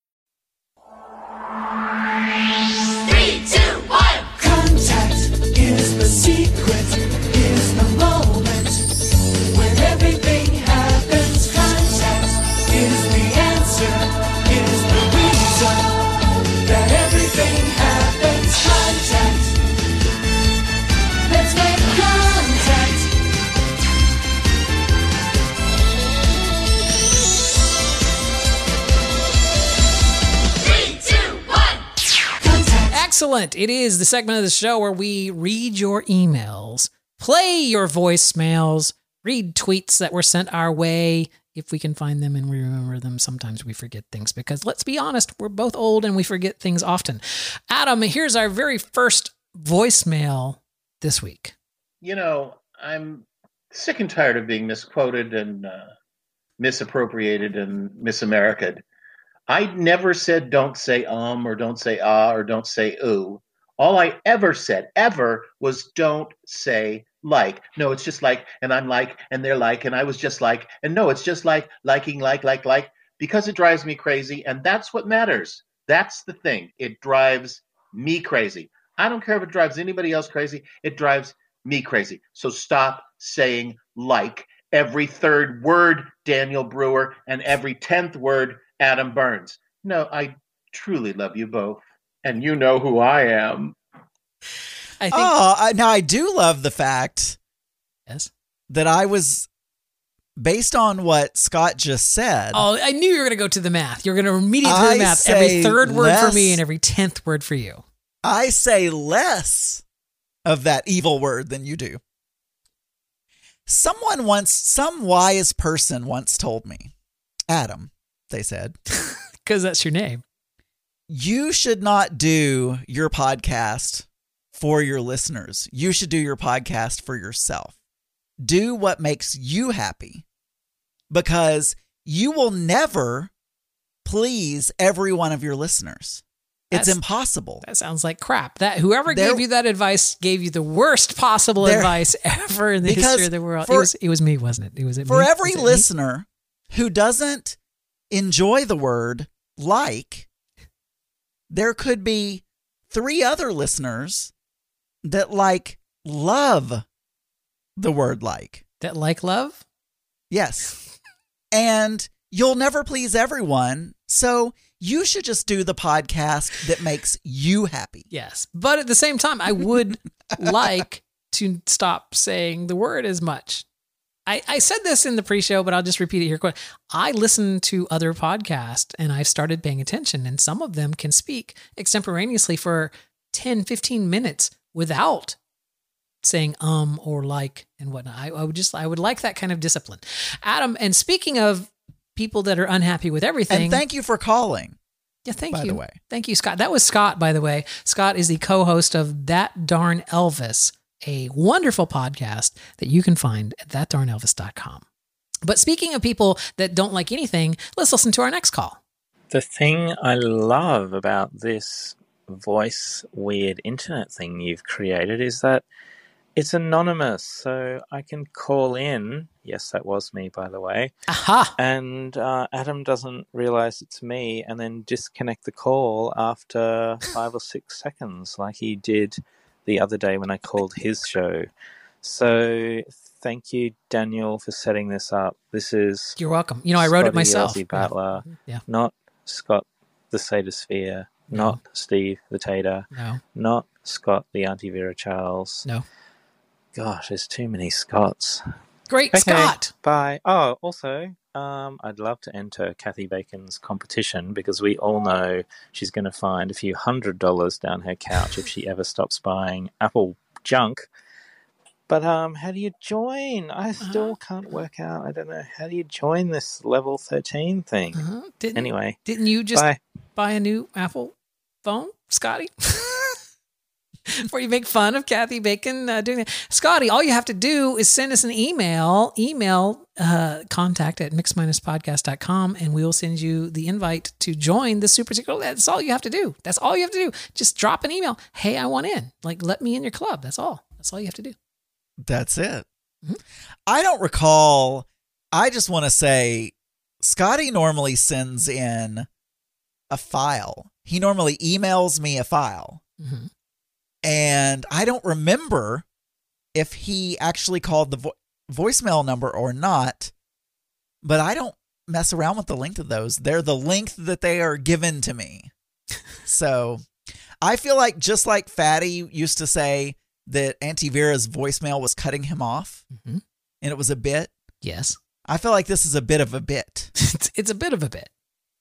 three, two, one Contact is the secret, is the moment when everything happens. Contact is the answer, is the reason that everything happens. Contact. Let's make Excellent. It is the segment of the show where we read your emails, play your voicemails, read tweets that were sent our way, if we can find them and we remember them. Sometimes we forget things because, let's be honest, we're both old and we forget things often. Adam, here's our very first voicemail this week. You know, I'm sick and tired of being misquoted and uh, misappropriated and misamerica'd. I never said don't say um or don't say ah or don't say ooh. All I ever said ever was don't say like. No, it's just like, and I'm like, and they're like, and I was just like, and no, it's just like, liking, like, like, like, because it drives me crazy. And that's what matters. That's the thing. It drives me crazy. I don't care if it drives anybody else crazy. It drives me crazy. So stop saying like every third word, Daniel Brewer, and every tenth word, Adam Burns. No, I truly love you both, and you know who I am. I think- oh, I, now I do love the fact yes. that I was, based on what Scott just said. Oh, I knew you were going to go to the math. You're going to immediately do the math. Every third word less, for me and every tenth word for you. I say less of that evil word than you do. Someone once, some wise person once told me, Adam, they said. Because that's your name. You should not do your podcast for your listeners. You should do your podcast for yourself. Do what makes you happy, because you will never please every one of your listeners. It's That's, impossible. That sounds like crap. That whoever there, gave you that advice gave you the worst possible there, advice ever in the history of the world. For, it, was, it was me, wasn't it? It was it for me? every was it listener me? who doesn't enjoy the word like, there could be three other listeners that like love the word like. That like love? Yes. And you'll never please everyone. So you should just do the podcast that makes you happy. Yes. But at the same time, I would like to stop saying the word as much. I, I said this in the pre-show, but I'll just repeat it here quick. I listen to other podcasts and I've started paying attention, and some of them can speak extemporaneously for ten, fifteen minutes without saying um or like and whatnot. I, I would just, I would like that kind of discipline. Adam, and speaking of people that are unhappy with everything. And thank you for calling. Yeah, thank you. By the way. Thank you, Scott. That was Scott, by the way. Scott is the co-host of That Darn Elvis, a wonderful podcast that you can find at that darn elvis dot com. But speaking of people that don't like anything, let's listen to our next call. The thing I love about this voice weird internet thing you've created is that it's anonymous, so I can call in. Yes, that was me, by the way. Aha! And uh, Adam doesn't realize it's me and then disconnect the call after five or six seconds like he did the other day when I called his show. So thank you, Daniel, for setting this up. This is... You're welcome. You know, I wrote Scotty it myself. Elsie Butler, yeah. Yeah. Not Scott the Satysphere, no. Not Steve the Tater, no. Not Scott the Auntie Vera Charles. No. Gosh, there's too many Scots. Great, okay, Scott. Bye. Oh, also, um, I'd love to enter Kathy Bacon's competition, because we all know she's going to find a few hundred dollars down her couch if she ever stops buying Apple junk. But um, how do you join? I still uh-huh. can't work out. I don't know. How do you join this level thirteen thing? Uh-huh. Didn't, anyway. Didn't you just bye. buy a new Apple phone, Scotty? Where you make fun of Kathy Bacon uh, doing that. Scotty, all you have to do is send us an email, email uh, contact at mix minus podcast dot com, and we will send you the invite to join the Super Secret. That's all you have to do. That's all you have to do. Just drop an email. Hey, I want in. Like, let me in your club. That's all. That's all you have to do. That's it. Mm-hmm. I don't recall. I just want to say Scotty normally sends in a file. He normally emails me a file. Mm-hmm. And I don't remember if he actually called the vo- voicemail number or not, but I don't mess around with the length of those. They're the length that they are given to me. So I feel like, just like Fatty used to say that Auntie Vera's voicemail was cutting him off, mm-hmm. and it was a bit. Yes. I feel like this is a bit of a bit. It's a bit of a bit.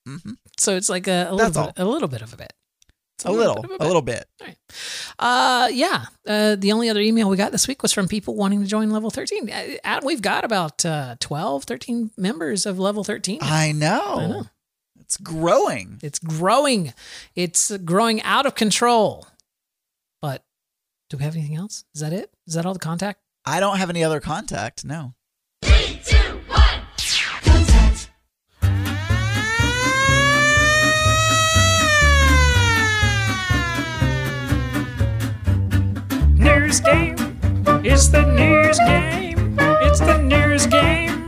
Mm-hmm. So it's like a, a, little, bit, a little bit of a bit. A little, a little bit. All right. Uh, yeah. Uh, the only other email we got this week was from people wanting to join Level thirteen. Adam, we've got about uh, twelve, thirteen members of Level thirteen. I know. I know. It's growing. It's growing. It's growing out of control. But do we have anything else? Is that it? Is that all the contact? I don't have any other contact. No. Three, two, one. Contact. News game. It's the news game. It's the news game.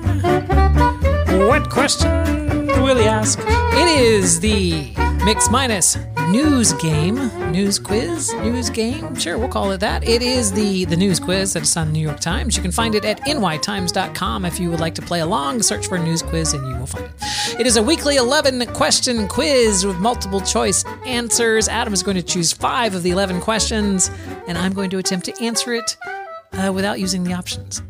What question will he ask? It is the Mix Minus News Game. News quiz? News game? Sure, we'll call it that. It is the, the news quiz that's on the New York Times. You can find it at n y times dot com if you would like to play along. Search for news quiz and you will find it. It is a weekly eleven question quiz with multiple choice answers. Adam is going to choose five of the eleven questions, and I'm going to attempt to answer it uh, without using the options.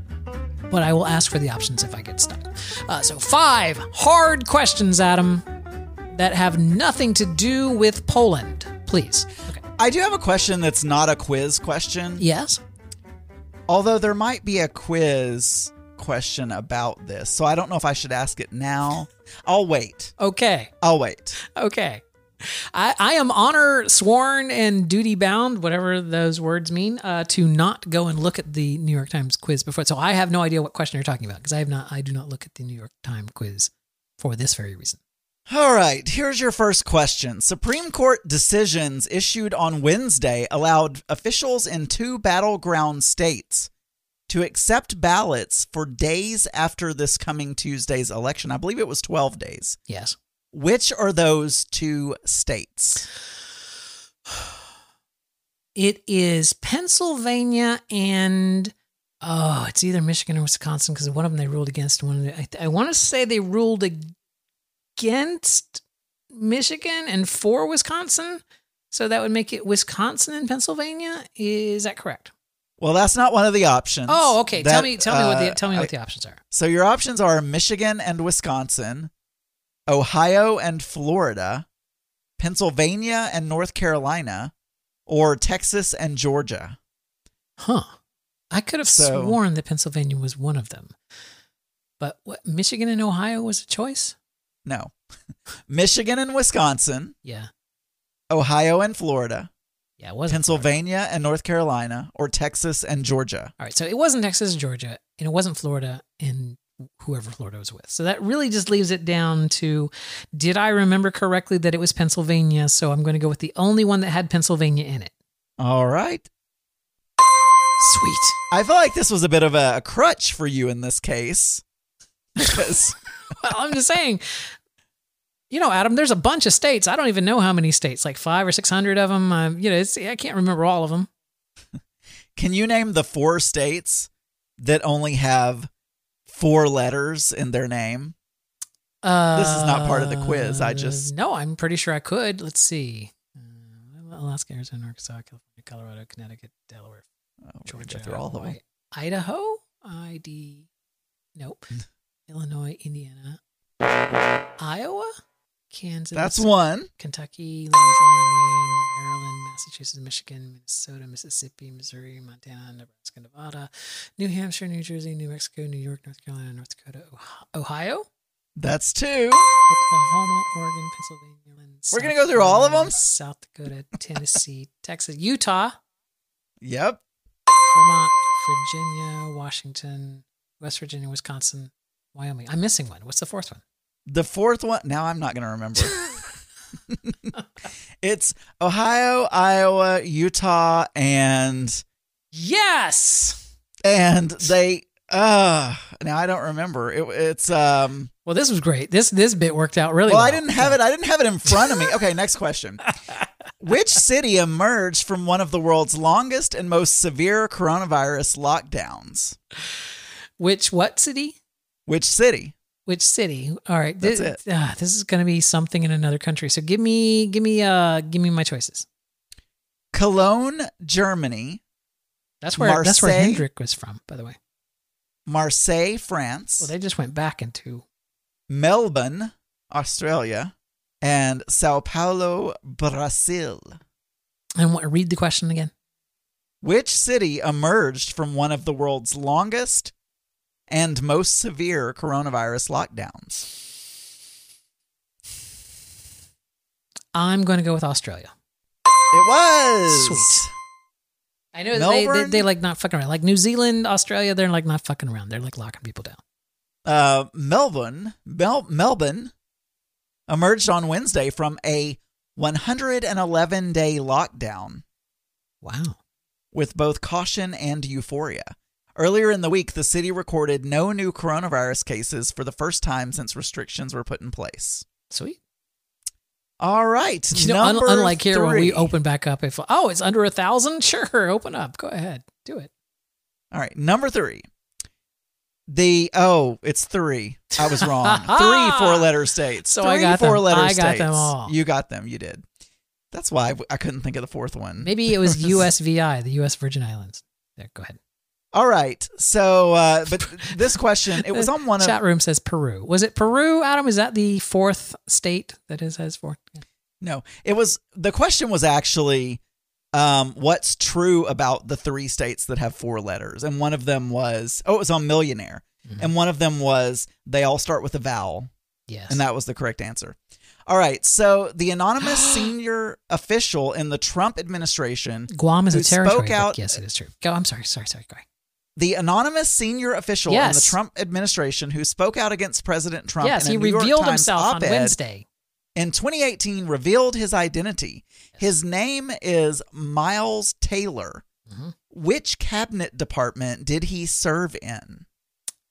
But I will ask for the options if I get stuck. Uh, so five hard questions, Adam, that have nothing to do with Poland. Please. Okay. I do have a question that's not a quiz question. Yes. Although there might be a quiz question about this, so I don't know if I should ask it now. I'll wait. Okay. I'll wait. Okay. I, I am honor sworn and duty bound, whatever those words mean, uh, to not go and look at the New York Times quiz before. So I have no idea what question you're talking about because I have not. I do not look at the New York Times quiz for this very reason. All right, here's your first question. Supreme Court decisions issued on Wednesday allowed officials in two battleground states to accept ballots for days after this coming Tuesday's election. I believe it was twelve days. Yes. Which are those two states? It is Pennsylvania and, oh, it's either Michigan or Wisconsin because one of them they ruled against. One. I, I want to say they ruled against Michigan and for Wisconsin. So that would make it Wisconsin and Pennsylvania. Is that correct? Well, that's not one of the options. Oh, okay. That, tell me, tell me, uh, what, the, tell me I, what the options are. So your options are Michigan and Wisconsin, Ohio and Florida, Pennsylvania and North Carolina, or Texas and Georgia. Huh. I could have so, sworn that Pennsylvania was one of them. But what, Michigan and Ohio was a choice? No. Michigan and Wisconsin. Yeah. Ohio and Florida. Yeah, it wasn't Pennsylvania Florida. And North Carolina, or Texas and Georgia. All right, so it wasn't Texas and Georgia, and it wasn't Florida and whoever Florida was with. So that really just leaves it down to, did I remember correctly that it was Pennsylvania? So I'm going to go with the only one that had Pennsylvania in it. All right. Sweet. I feel like this was a bit of a, a crutch for you in this case. Because well, I'm just saying, you know, Adam, there's a bunch of states. I don't even know how many states, like five or six hundred of them. Um, you know, it's, I can't remember all of them. Can you name the four states that only have four letters in their name? Uh, this is not part of the quiz. I just... No, I'm pretty sure I could. Let's see. Uh, Alaska, Arizona, Arkansas, California, Colorado, Connecticut, Delaware, oh, Georgia, through all the way. Idaho, I D... Nope. Illinois, Indiana, Iowa, Kansas... That's one. Kentucky, Louisiana, Maine, Maryland, Massachusetts, Michigan, Minnesota, Mississippi, Missouri, Montana, Nebraska, Nevada, New Hampshire, New Jersey, New Mexico, New York, North Carolina, North Dakota, Ohio. That's two. Oklahoma, Oregon, Pennsylvania. We're going to go through Carolina, all of them. South Dakota, Tennessee, Texas, Utah. Yep. Vermont, Virginia, Washington, West Virginia, Wisconsin, Wyoming. I'm missing one. What's the fourth one? The fourth one? Now I'm not going to remember. It's Ohio, Iowa, Utah, and yes, and they uh now I don't remember it, it's um well this was great this this bit worked out really well, well I didn't have it I didn't have it in front of me. Okay, next question. Which city emerged from one of the world's longest and most severe coronavirus lockdowns? Which what city? Which city? Which city? All right, that's this, it. Uh, this is going to be something in another country. So give me, give me, uh, give me my choices. Cologne, Germany. That's where Marseille, that's where Hendrik was from, by the way. Marseille, France. Well, they just went back into Melbourne, Australia, and Sao Paulo, Brazil. And what? Read the question again. Which city emerged from one of the world's longest and most severe coronavirus lockdowns? I'm going to go with Australia. It was. Sweet. I know they, they they like not fucking around. Like New Zealand, Australia, they're like not fucking around. They're like locking people down. Uh, Melbourne, Mel- Melbourne emerged on Wednesday from a one hundred eleven day lockdown. Wow. With both caution and euphoria. Earlier in the week, the city recorded no new coronavirus cases for the first time since restrictions were put in place. Sweet. All right. You know, un- unlike three. Here, when we open back up, if oh, it's under a thousand? Sure, open up. Go ahead. Do it. All right. Number three. The, oh, it's three. I was wrong. Three four-letter states. So three I got four-letter I got states. Them all. You got them. You did. That's why I couldn't think of the fourth one. Maybe it was U S V I, the U S Virgin Islands. There, go ahead. All right. So, uh, but this question, it was on one of... Chat room says Peru. Was it Peru, Adam? Is that the fourth state that is has four? Yeah. No. It was... The question was actually um, what's true about the three states that have four letters. And one of them was, oh, it was on Millionaire. Mm-hmm. And one of them was, they all start with a vowel. Yes. And that was the correct answer. All right. So the anonymous senior official in the Trump administration. Guam is a territory. Spoke out, yes, it is true. Go. I'm sorry. Sorry. Sorry. Go ahead. The anonymous senior official yes. in the Trump administration who spoke out against President Trump. Yes, in a he New revealed York Times himself op-ed on Wednesday. In twenty eighteen, revealed his identity. Yes. His name is Miles Taylor. Mm-hmm. Which cabinet department did he serve in?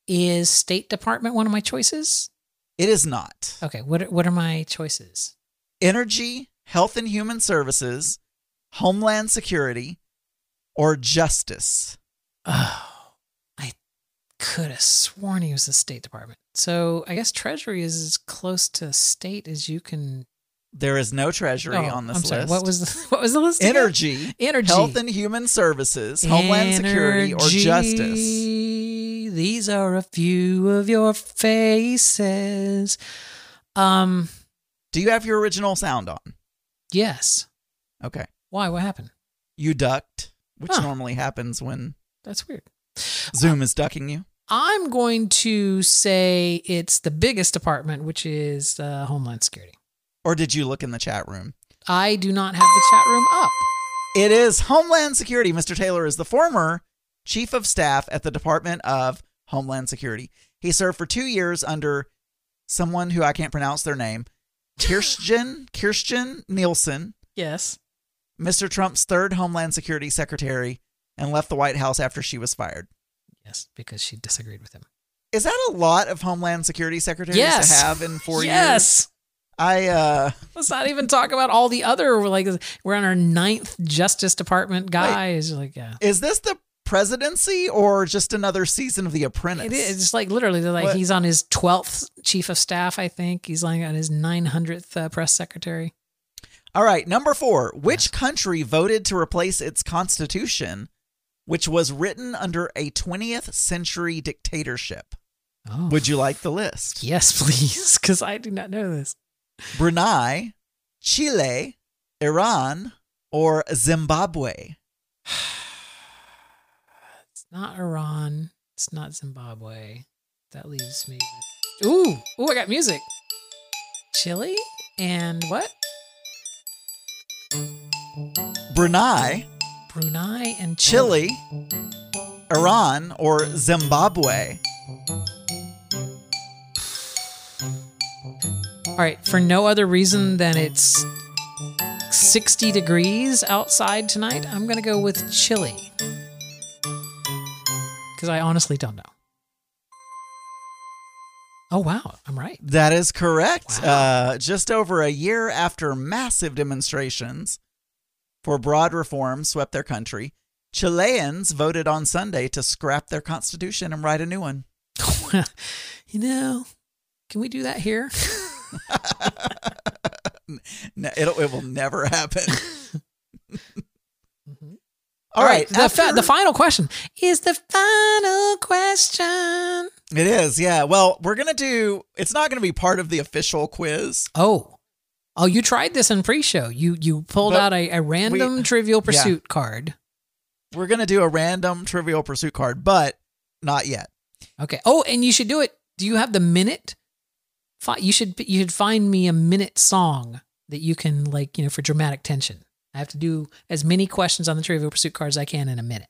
Is State Department one of my choices? It is not. Okay, what are, what are my choices? Energy, Health and Human Services, Homeland Security, or Justice? Oh, I could have sworn he was the State Department. So I guess Treasury is as close to state as you can. There is no Treasury oh, on this I'm sorry, list. What was the what was the list? Energy, again? Energy, Health and Human Services, Energy. Homeland Security, or Justice. These are a few of your faces. Um, Do you have your original sound on? Yes. Okay. Why? What happened? You ducked, which huh. normally happens when... That's weird. Zoom um, is ducking you. I'm going to say it's the biggest department, which is uh, Homeland Security. Or did you look in the chat room? I do not have the chat room up. It is Homeland Security. Mister Taylor is the former... Chief of Staff at the Department of Homeland Security. He served for two years under someone who I can't pronounce their name, Kirstjen Kirstjen Nielsen. Yes. Mister Trump's third Homeland Security Secretary, and left the White House after she was fired. Yes, because she disagreed with him. Is that a lot of Homeland Security Secretaries yes. to have in four yes. years? Yes. I uh, let's not even talk about all the other. We're like we're on our ninth Justice Department guy. Is like yeah. Is this the presidency or just another season of The Apprentice? It is. It's like literally, they're like what? He's on his twelfth chief of staff, I think. He's like on his nine hundredth uh, press secretary. All right. Number four, which yes. country voted to replace its constitution, which was written under a twentieth century dictatorship? Oh. Would you like the list? Yes, please. Because I do not know this. Brunei, Chile, Iran, or Zimbabwe? Not Iran. It's not Zimbabwe. That leaves me with... Ooh! Ooh, I got music. Chile? And what? Brunei. Brunei and Chile. Chile, Iran, or Zimbabwe. All right, for no other reason than it's sixty degrees outside tonight, I'm going to go with Chile. Because I honestly don't know. Oh, wow. I'm right. That is correct. Wow. Uh, just over a year after massive demonstrations for broad reform swept their country, Chileans voted on Sunday to scrap their constitution and write a new one. You know, can we do that here? No, it'll, it will never happen. All, All right. right. The, after... fa- the final question is the final question. It is. Yeah. Well, we're going to do, it's not going to be part of the official quiz. Oh, oh, you tried this in pre-show. You, you pulled but out a, a random we, Trivial Pursuit yeah. card. We're going to do a random Trivial Pursuit card, but not yet. Okay. Oh, and you should do it. Do you have the minute? You should, you should find me a minute song that you can like, you know, for dramatic tension. I have to do as many questions on the Trivial Pursuit card as I can in a minute.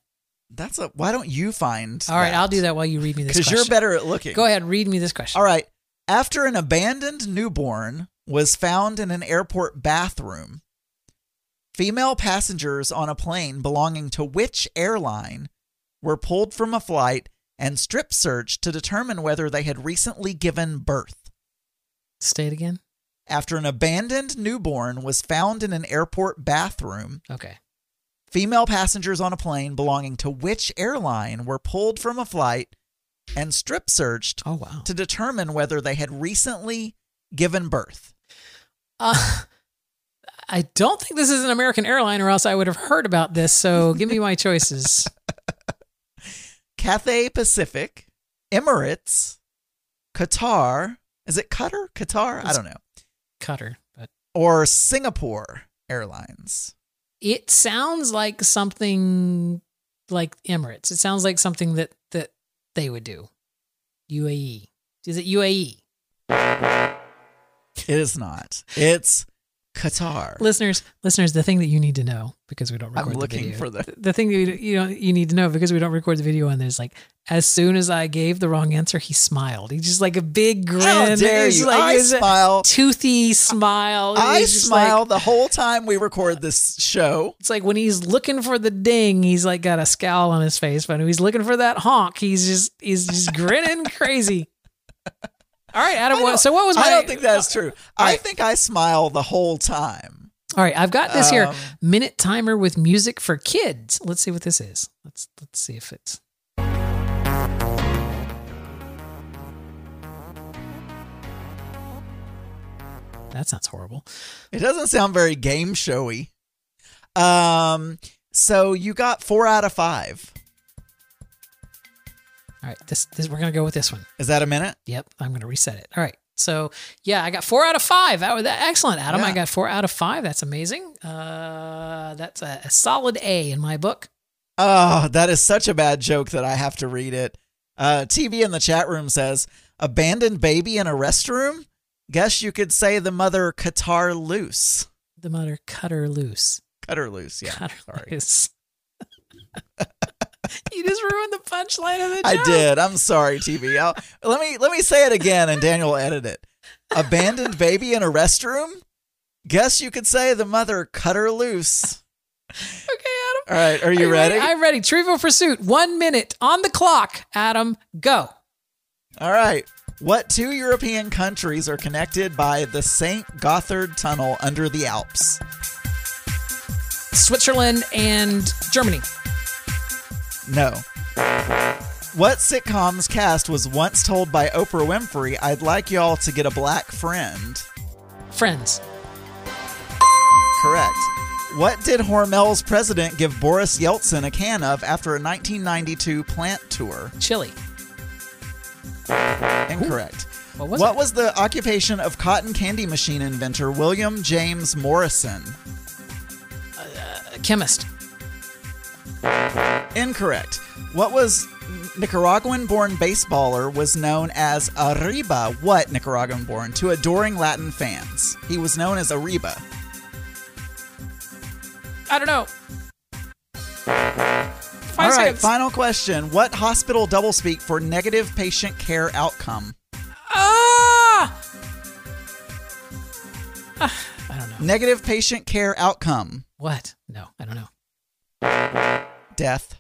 That's a, why don't you find All right, that? I'll do that while you read me this question. Because you're better at looking. Go ahead, read me this question. All right. After an abandoned newborn was found in an airport bathroom, female passengers on a plane belonging to which airline were pulled from a flight and strip searched to determine whether they had recently given birth? Say it again. After an abandoned newborn was found in an airport bathroom. Okay. Female passengers on a plane belonging to which airline were pulled from a flight and strip searched oh, wow. to determine whether they had recently given birth? Uh, I don't think this is an American airline or else I would have heard about this. So give me my choices. Cathay Pacific, Emirates, Qatar. Is it Qatar? Qatar? It's- I don't know. Cutter, but or Singapore Airlines. it sounds like something like Emirates. It sounds like something that, that they would do. U A E. Is it U A E? It is not. It's Qatar. Listeners, listeners, the thing that you need to know because we don't record I'm looking the video, for the... the thing that you, you, know, you need to know because we don't record the video on this, like, as soon as I gave the wrong answer, he smiled. He just like a big grin. How dare you? Like, I smile. Toothy smile. I smile like, the whole time we record this show. It's like when he's looking for the ding, he's like got a scowl on his face. But when he's looking for that honk, he's just he's just grinning crazy. All right, Adam. What, so what was my? I don't think that's true. I, I think I smile the whole time. All right, I've got this um, here minute timer with music for kids. Let's see what this is. Let's let's see if it's. That sounds horrible. It doesn't sound very game showy. Um. So you got four out of five. All right, this, this we're going to go with this one. Is that a minute? Yep, I'm going to reset it. All right, so yeah, I got four out of five. That was that, excellent, Adam. Yeah. I got four out of five. That's amazing. Uh, that's a, a solid A in my book. Oh, that is such a bad joke that I have to read it. Uh, T V in the chat room says, abandoned baby in a restroom? Guess you could say the mother cut her loose. The mother cut her loose. Cut her loose, yeah. Cut her Sorry. Loose. You just ruined the punchline of the joke. I did. I'm sorry, T V. I'll, let me let me say it again, and Daniel will edit it. Abandoned baby in a restroom? Guess you could say the mother cut her loose. Okay, Adam. All right, are you, are you ready? ready? I'm ready. Trivial Pursuit. One minute on the clock, Adam. Go. All right. What two European countries are connected by the Saint Gothard Tunnel under the Alps? Switzerland and Germany. No. What sitcom's cast was once told by Oprah Winfrey, I'd like y'all to get a black friend? Friends. Correct. What did Hormel's president give Boris Yeltsin a can of after a nineteen ninety-two plant tour? Chili. Incorrect. Ooh. What was What it? was the occupation of cotton candy machine inventor William James Morrison? Uh, uh, chemist. Incorrect. What was Nicaraguan-born baseballer was known as Arriba? What Nicaraguan-born to adoring Latin fans? He was known as Arriba. I don't know. Five All right, seconds. Final question. What hospital doublespeak for negative patient care outcome? Ah! Uh, I don't know. Negative patient care outcome. What? No, I don't know. Death.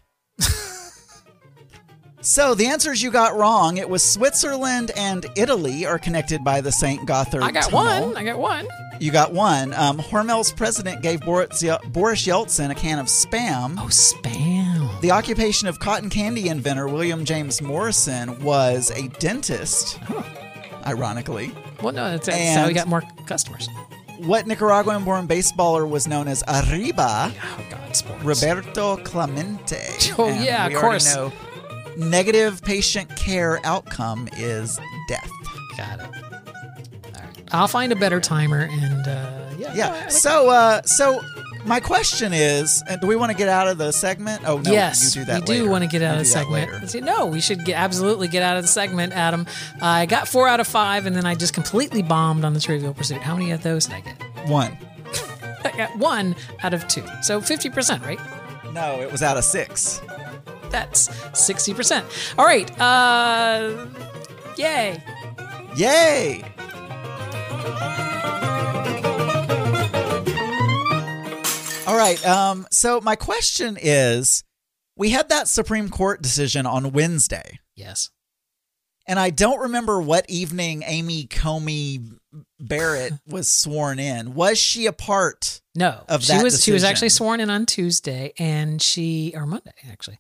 So the answers you got wrong, it was Switzerland and Italy are connected by the Saint Gothard Tunnel. I got Tunnel. one. I got one. You got one. Um, Hormel's president gave Boris, Boris Yeltsin a can of Spam. Oh, Spam. The occupation of cotton candy inventor William James Morrison was a dentist, huh. Ironically. Well, no, that's, that's how we got more customers. What Nicaraguan-born baseballer was known as Arriba? Oh, God, sports. Roberto Clemente. Oh, and yeah, of course. Know negative patient care outcome is death. Got it. All right. I'll find a better timer and, uh, yeah. Yeah. Like so, uh, so my question is, and do we want to get out of the segment? Oh, no, yes, you do that we later. do want to get out we'll of the segment. Later. No, we should get, absolutely get out of the segment, Adam. Uh, I got four out of five, and then I just completely bombed on the Trivial Pursuit. How many of those did I get? One. I got one out of two. So fifty percent, right? No, it was out of six. That's sixty percent. All right. Uh, yay. Yay. All right. Um, so my question is, we had that Supreme Court decision on Wednesday. Yes. And I don't remember what evening Amy Coney Barrett was sworn in. Was she a part no, of that she was, decision? She was actually sworn in on Tuesday and she, or Monday, actually.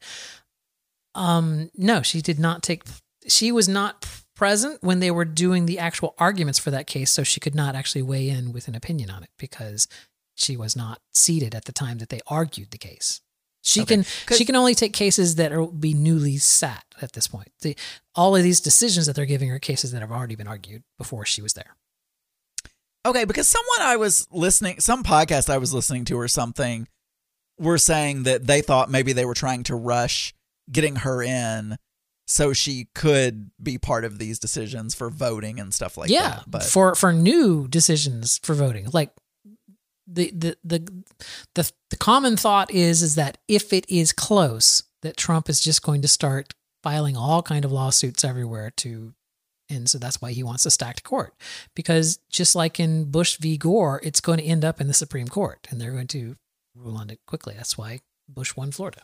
Um, no, she did not take, she was not present when they were doing the actual arguments for that case. So she could not actually weigh in with an opinion on it because she was not seated at the time that they argued the case. She okay. can she can only take cases that will be newly sat at this point. The, all of these decisions that they're giving are cases that have already been argued before she was there. Okay, because someone I was listening, some podcast I was listening to or something were saying that they thought maybe they were trying to rush getting her in so she could be part of these decisions for voting and stuff like yeah, that. Yeah, but for, for new decisions for voting. Like the, the the the the common thought is is that if it is close, that Trump is just going to start filing all kind of lawsuits everywhere to, and so that's why he wants a stacked court, because just like in Bush v. Gore, it's going to end up in the Supreme Court, and they're going to rule on it quickly. That's why Bush won Florida.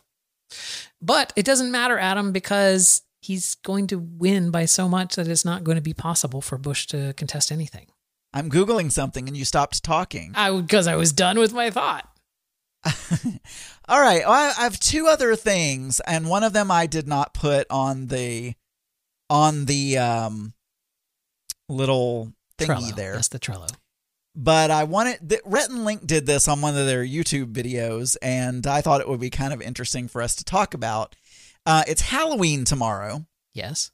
But it doesn't matter, Adam, because he's going to win by so much that it's not going to be possible for Bush to contest anything. I'm Googling something and you stopped talking. I, because I was done with my thought. All right. Well, I have two other things, and one of them I did not put on the on the um, little thingy Trello. There. That's the Trello. But I wanted, the, Rhett and Link did this on one of their YouTube videos, and I thought it would be kind of interesting for us to talk about. Uh, it's Halloween tomorrow. Yes.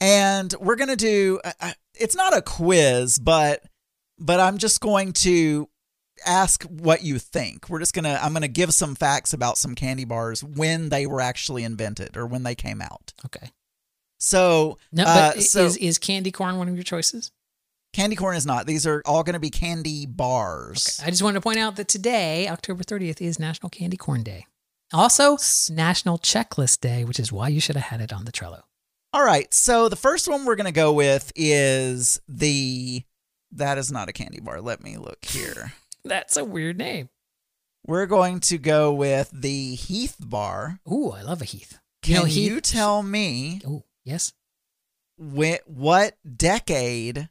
And we're going to do, uh, it's not a quiz, but but I'm just going to ask what you think. We're just going to, I'm going to give some facts about some candy bars, when they were actually invented or when they came out. Okay. So, no, but uh, so is, is candy corn one of your choices? Candy corn is not. These are all going to be candy bars. Okay. I just wanted to point out that today, October thirtieth, is National Candy Corn Day. Also, National Checklist Day, which is why you should have had it on the Trello. All right. So the first one we're going to go with is the, that is not a candy bar. Let me look here. That's a weird name. We're going to go with the Heath bar. Ooh, I love a Heath. Can you, know, Heath, you tell me? Oh, yes. Wh- what decade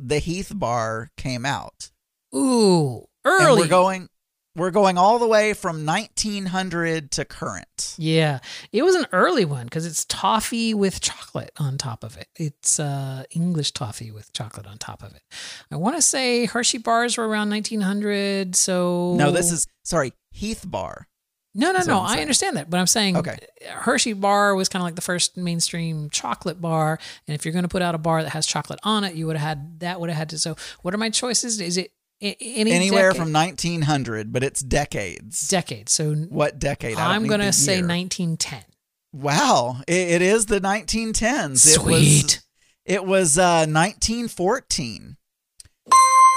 the Heath bar came out? Ooh, early. And we're going. We're going all the way from nineteen hundred to current. Yeah, it was an early one because it's toffee with chocolate on top of it. It's uh, English toffee with chocolate on top of it. I want to say Hershey bars were around nineteen hundred, so... No, this is, sorry, Heath bar. No, no, no, I understand that, but I'm saying okay. Hershey bar was kind of like the first mainstream chocolate bar, and if you're going to put out a bar that has chocolate on it, you would have had, that would have had to, so what are my choices? Is it Any anywhere decade. From nineteen hundred, but it's decades. Decades. So what decade? I I'm going to say year. nineteen ten. Wow. It, it is the nineteen tens. Sweet. It was, it was uh, nineteen fourteen.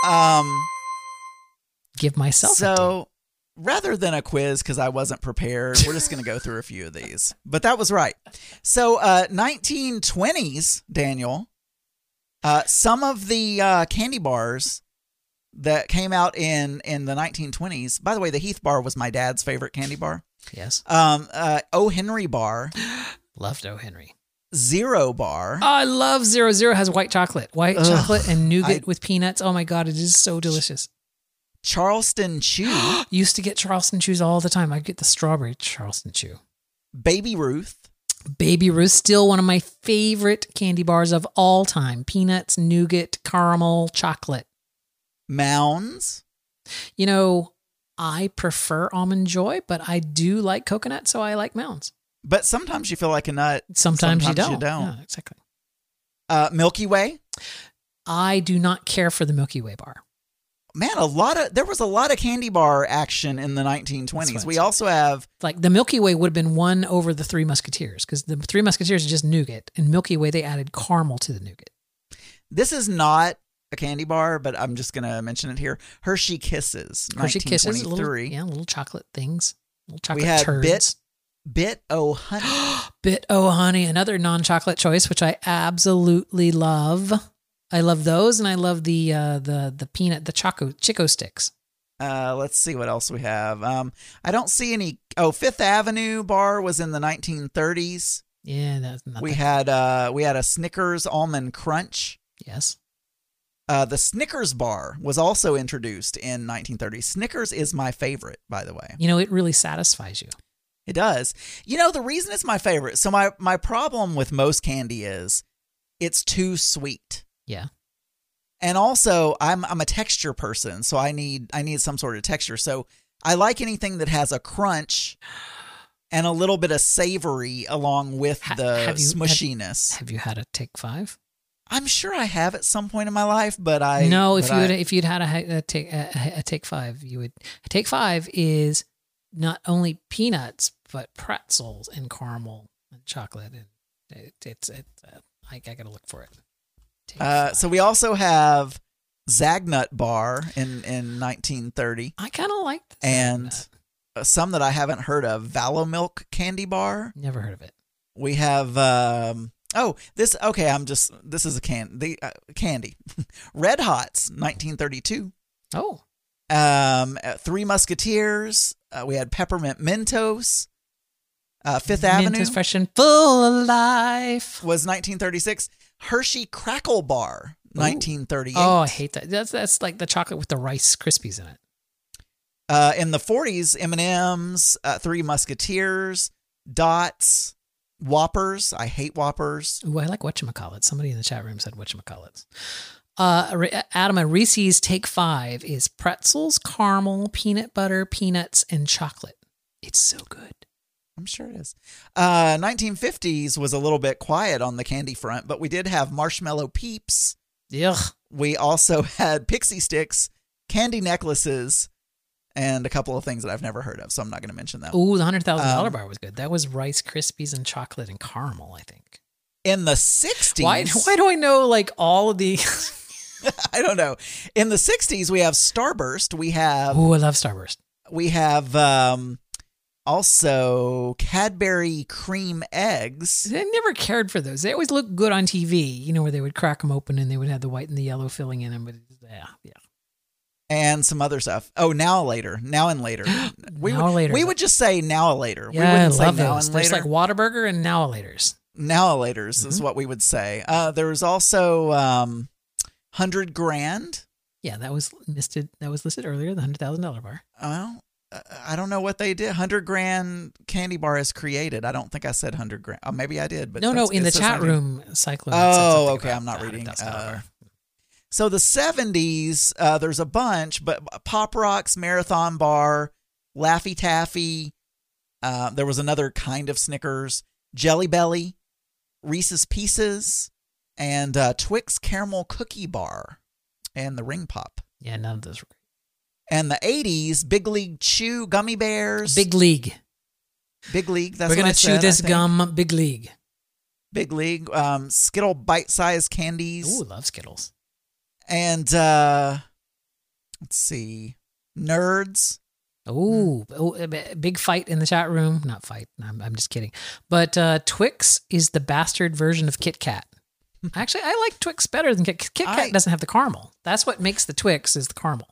Um, Give myself so, a So rather than a quiz, because I wasn't prepared, we're just going to go through a few of these. But that was right. So uh, nineteen twenties, Daniel, uh, some of the uh, candy bars that came out in, in the nineteen twenties. By the way, the Heath bar was my dad's favorite candy bar. Yes. Um, uh, O. Henry bar. Loved O. Henry. Zero bar. Oh, I love Zero. Zero has white chocolate. White Ugh, chocolate and nougat I, with peanuts. Oh my God, it is so delicious. Charleston Chew. Used to get Charleston Chews all the time. I get the strawberry Charleston Chew. Baby Ruth. Baby Ruth, still one of my favorite candy bars of all time. Peanuts, nougat, caramel, chocolate. Mounds. You know, I prefer Almond Joy, but I do like coconut, so I like Mounds. But sometimes you feel like a nut. Sometimes, sometimes you don't. You don't. Yeah, exactly. Uh, Milky Way. I do not care for the Milky Way bar. Man, a lot of there was a lot of candy bar action in the nineteen twenties. We also have like the Milky Way would have been one over the Three Musketeers, because the Three Musketeers are just nougat, and Milky Way they added caramel to the nougat. This is not a candy bar, but I'm just going to mention it here. Hershey Kisses, Hershey Kisses, little, yeah, little chocolate things, little chocolate we had turds. Bit, Bit O' Honey. Bit O' Honey, another non-chocolate choice, which I absolutely love. I love those, and I love the uh, the the peanut, the choco, Chico sticks. Uh, let's see what else we have. Um, I don't see any. Oh, Fifth Avenue bar was in the nineteen thirties. Yeah, that's not. We that. had uh, we had a Snickers Almond Crunch. Yes. Uh, the Snickers bar was also introduced in nineteen thirty. Snickers is my favorite, by the way. You know, it really satisfies you. It does. You know, the reason it's my favorite. So my, my problem with most candy is it's too sweet. Yeah. And also I'm, I'm a texture person. So I need, I need some sort of texture. So I like anything that has a crunch and a little bit of savory along with ha- the have you, smushiness. Have, have you had a Take Five? I'm sure I have at some point in my life, but I no. If you I, if you'd had a, a take a, a take five, you would. A Take Five is not only peanuts, but pretzels and caramel and chocolate. And it, it's, it, uh, I, I got to look for it. it uh, so we also have Zagnut Bar in, in nineteen thirty. I kind of like this. And uh, some that I haven't heard of, Valomilk Candy Bar. Never heard of it. We have, um, oh, this, okay, I'm just, this is a can, the, uh, candy. Red Hots, nineteen thirty-two. Oh. Um, Three Musketeers. Uh, we had Peppermint Mentos. Uh, Fifth Mentos Avenue. Mentos Fresh and Full of Life. Was nineteen thirty-six. Hershey Crackle Bar, ooh, nineteen thirty-eight. Oh, I hate that. That's, that's like the chocolate with the Rice Krispies in it. Uh, in the forties, M and M's, uh, Three Musketeers, Dots, Whoppers. I hate Whoppers. Ooh, I like whatchamacallits. Somebody in the chat room said whatchamacallits. Uh, Adam and Reese's Take Five is pretzels, caramel, peanut butter, peanuts, and chocolate. It's so good. I'm sure it is. Uh, nineteen fifties was a little bit quiet on the candy front, but we did have Marshmallow Peeps. Yeah. We also had Pixie Sticks, candy necklaces, and a couple of things that I've never heard of, so I'm not going to mention that. Ooh, the one hundred thousand dollars um, bar was good. That was Rice Krispies and chocolate and caramel, I think. In the sixties. Why, why do I know like all of the... I don't know. In the sixties, we have Starburst. We have... Ooh, I love Starburst. We have um, also Cadbury cream eggs. I never cared for those. They always looked good on T V, you know, where they would crack them open and they would have the white and the yellow filling in them. But yeah, yeah. And some other stuff. Oh, now later. Now and later. We now would, later. We would just say now later. Yeah, we wouldn't I love say now those. And later. There's like Whataburger and now laters. Now laters mm-hmm. is what we would say. Uh, there was also... Um, Hundred grand. Yeah, that was listed. That was listed earlier. The hundred thousand dollar bar. Well, I don't know what they did. Hundred grand candy bar is created. I don't think I said hundred grand. Oh, maybe I did. But no, no. In the chat room, Cyclone. Oh, okay. I'm not reading. Uh, so the seventies. Uh, there's a bunch, but Pop Rocks, Marathon Bar, Laffy Taffy. Uh, there was another kind of Snickers, Jelly Belly, Reese's Pieces. And uh, Twix Caramel Cookie Bar and the Ring Pop. Yeah, none of those were great. And the eighties, Big League Chew Gummy Bears. Big League. Big League. That's we're going to chew said, this gum, Big League. Big League. Um, Skittle Bite-Sized Candies. Ooh, love Skittles. And uh, let's see, Nerds. Ooh, big fight in the chat room. Not fight. I'm, I'm just kidding. But uh, Twix is the bastard version of Kit Kat. Actually, I like Twix better than Kit Kat. Kit Kat I, doesn't have the caramel. That's what makes the Twix is the caramel.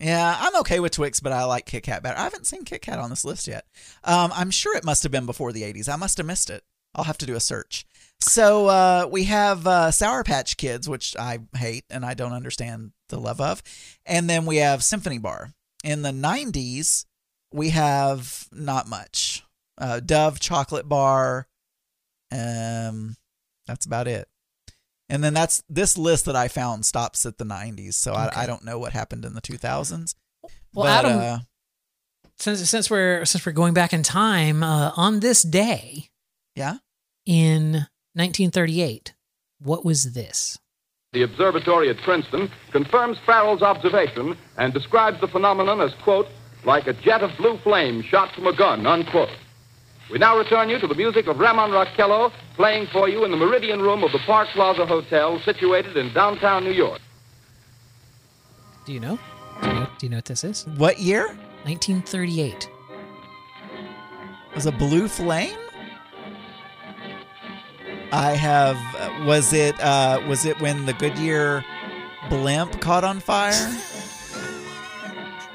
Yeah, I'm okay with Twix, but I like Kit Kat better. I haven't seen Kit Kat on this list yet. Um, I'm sure it must have been before the eighties. I must have missed it. I'll have to do a search. So uh, we have uh, Sour Patch Kids, which I hate and I don't understand the love of. And then we have Symphony Bar. In the nineties, we have not much. Uh, Dove Chocolate Bar. Um, that's about it. And then that's this list that I found stops at the nineties, so okay. I, I don't know what happened in the two thousands. Well, but, Adam, uh, since since we're since we're going back in time, uh, on this day, yeah, in nineteen thirty-eight, what was this? The observatory at Princeton confirms Farrell's observation and describes the phenomenon as quote like a jet of blue flame shot from a gun unquote. We now return you to the music of Ramon Raquello, playing for you in the Meridian Room of the Park Plaza Hotel, situated in downtown New York. Do you know? Do you know, do you know what this is? What year? nineteen thirty-eight. It was a blue flame? I have... Uh, was it uh, Was it when the Goodyear blimp caught on fire?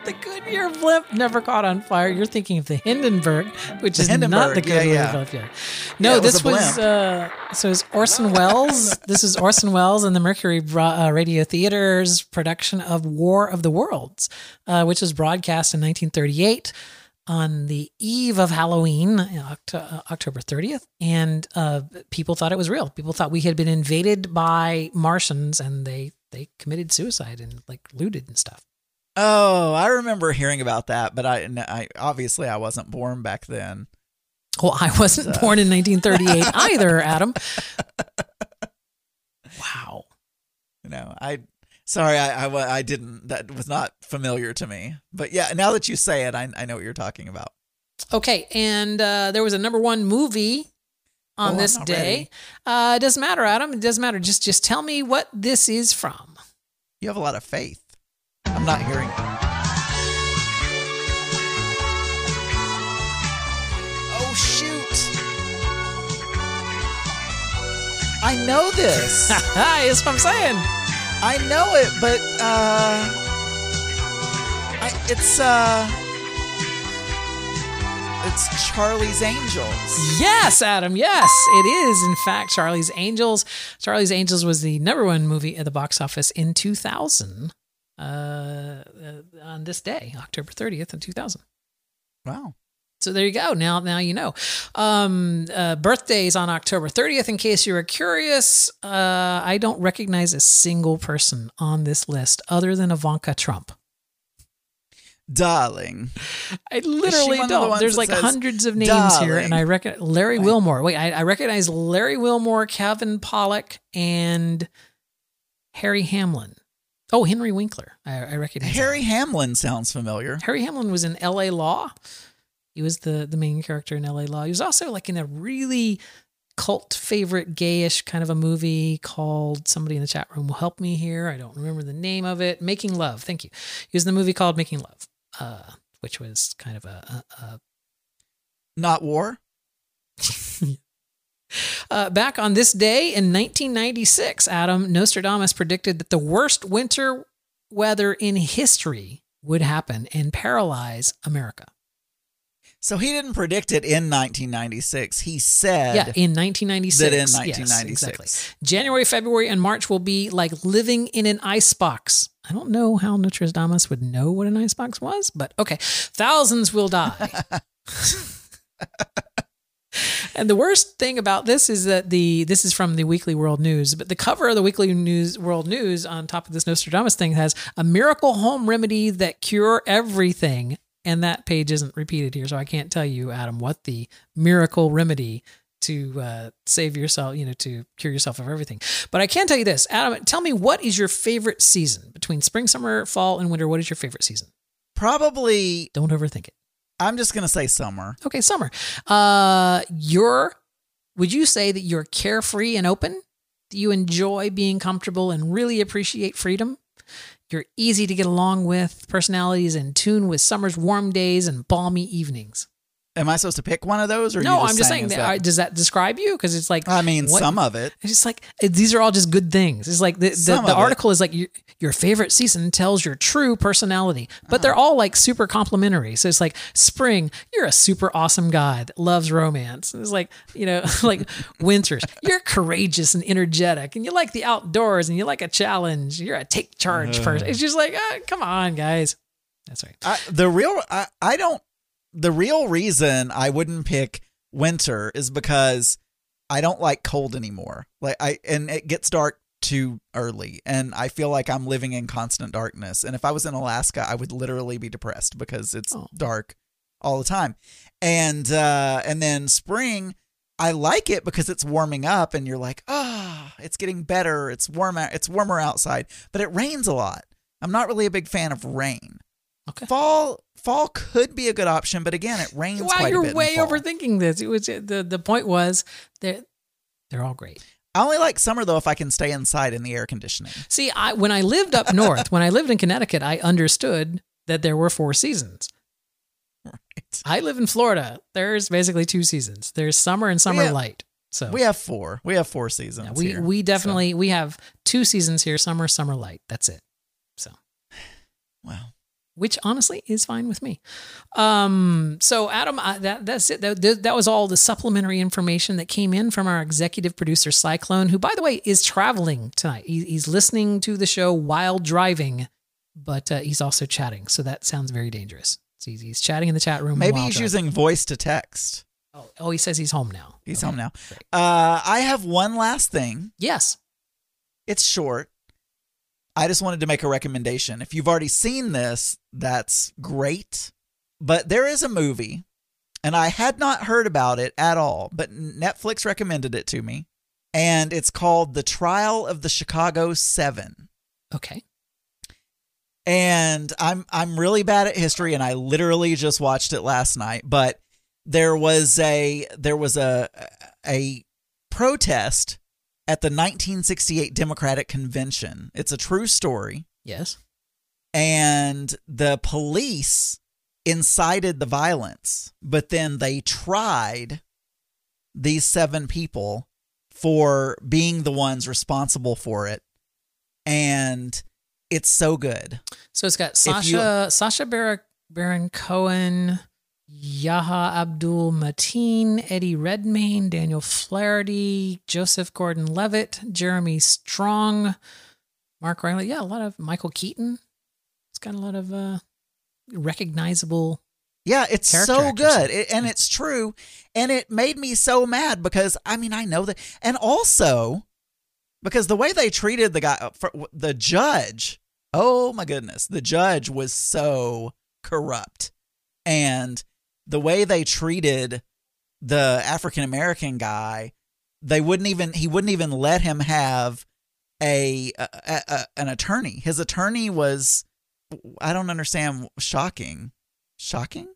The Goodyear blimp never caught on fire. You're thinking of the Hindenburg, which the is Hindenburg, not the Goodyear yeah, yeah. blimp. No, yeah, this was, was uh, so it was Orson Welles. This is Orson Welles and the Mercury uh, Radio Theater's production of War of the Worlds, uh, which was broadcast in nineteen thirty-eight on the eve of Halloween, October thirtieth. And uh, people thought it was real. People thought we had been invaded by Martians and they, they committed suicide and like looted and stuff. Oh, I remember hearing about that, but I, I obviously I wasn't born back then. Well, I wasn't so. born in nineteen thirty-eight either, Adam. Wow. You know, I Sorry, I, I, I didn't. That was not familiar to me. But yeah, now that you say it, I, I know what you're talking about. Okay, and uh, there was a number one movie on oh, this day. Uh, it doesn't matter, Adam. It doesn't matter. Just, just tell me what this is from. You have a lot of faith. I'm not hearing it. Oh, shoot. I know this. That's what I'm saying. I know it, but uh, I, it's uh, it's Charlie's Angels. Yes, Adam. Yes, it is. In fact, Charlie's Angels. Charlie's Angels was the number one movie at the box office in two thousand. Uh, on this day, October thirtieth, in two thousand. Wow. So there you go. Now, now you know. Um, uh, birthdays on October thirtieth. In case you were curious, uh, I don't recognize a single person on this list other than Ivanka Trump. Darling, I literally don't. The There's like says, hundreds of names darling. Here, and I recognize Larry right. Wilmore. Wait, I, I recognize Larry Wilmore, Calvin Pollock, and Harry Hamlin. Oh, Henry Winkler. I, I recognize Harry that. Hamlin sounds familiar. Harry Hamlin was in L A. Law. He was the, the main character in L A. Law. He was also like in a really cult favorite gayish kind of a movie called, somebody in the chat room will help me here. I don't remember the name of it. Making Love. Thank you. He was in the movie called Making Love, uh, which was kind of a... a, a... Not war? Uh, back on this day in nineteen ninety-six, Adam, Nostradamus predicted that the worst winter weather in history would happen and paralyze America. So he didn't predict it in nineteen ninety-six. He said yeah, in nineteen ninety-six. That in nineteen ninety-six. Yes, exactly. January, February, and March will be like living in an icebox. I don't know how Nostradamus would know what an icebox was, but okay. Thousands will die. And the worst thing about this is that the this is from the Weekly World News, but the cover of the Weekly News World News on top of this Nostradamus thing has a miracle home remedy that cure everything. And that page isn't repeated here, so I can't tell you, Adam, what the miracle remedy to uh, save yourself, you know, to cure yourself of everything. But I can tell you this, Adam, tell me, what is your favorite season? Between spring, summer, fall, and winter, what is your favorite season? Probably. Don't overthink it. I'm just going to say summer. Okay, summer. Uh, your, would you say that you're carefree and open? Do you enjoy being comfortable and really appreciate freedom? You're easy to get along with. Personality is in tune with summer's warm days and balmy evenings. Am I supposed to pick one of those? Or no, you just I'm just saying, saying that, that, does that describe you? Because it's like... I mean, what, some of it. It's just like, these are all just good things. It's like the, the, the article it. is like, your, your favorite season tells your true personality. But oh. they're all like super complimentary. So it's like, spring, you're a super awesome guy that loves romance. And it's like, you know, like winters, you're courageous and energetic. And you like the outdoors and you like a challenge. You're a take charge uh. person. It's just like, oh, come on, guys. That's right. I, the real... I, I don't... The real reason I wouldn't pick winter is because I don't like cold anymore. Like I and it gets dark too early and I feel like I'm living in constant darkness. And if I was in Alaska, I would literally be depressed because it's oh. dark all the time. And uh, and then spring, I like it because it's warming up and you're like, ah, oh, it's getting better. It's warm out. It's warmer outside, but it rains a lot. I'm not really a big fan of rain. Okay. Fall fall could be a good option, but again, it rains wow, quite a bit. Wow, you're way overthinking this. It was the the point was that they're all great. I only like summer though if I can stay inside in the air conditioning. See, I when I lived up north, when I lived in Connecticut, I understood that there were four seasons. Right. I live in Florida. There's basically two seasons. There's summer and summer yeah. light. So we have four. We have four seasons. Yeah, we here, we definitely so. we have two seasons here: summer, summer light. That's it. So, wow. Which honestly is fine with me. Um, so Adam, I, that that's it. That, that was all the supplementary information that came in from our executive producer Cyclone, who, by the way, is traveling tonight. He, he's listening to the show while driving, but uh, he's also chatting. So that sounds very dangerous. So he's, he's chatting in the chat room. Maybe he's driving. Using voice to text. Oh, oh, he says he's home now. He's okay. home now. Uh, I have one last thing. Yes. It's short. I just wanted to make a recommendation. If you've already seen this, that's great. But there is a movie, and I had not heard about it at all, but Netflix recommended it to me, and it's called The Trial of the Chicago Seven. Okay. And I'm I'm really bad at history, and I literally just watched it last night. But there was a there was a a protest at the nineteen sixty-eight Democratic Convention. It's a true story. Yes. And the police incited the violence, but then they tried these seven people for being the ones responsible for it. And it's so good. So it's got Sasha, you, Sacha Bar- Baron Cohen, Yahya Abdul-Mateen, Eddie Redmayne, Daniel Flaherty, Joseph Gordon-Levitt, Jeremy Strong, Mark Rylance. Yeah, a lot of Michael Keaton. It's got a lot of uh, recognizable. Yeah, it's so good. It, and it's true. And it made me so mad because, I mean, I know that. And also because the way they treated the guy, the judge. Oh my goodness. The judge was so corrupt. And the way they treated the African-American guy, they wouldn't even, he wouldn't even let him have a, a, a an attorney. His attorney was, I don't understand. Shocking. Shocking?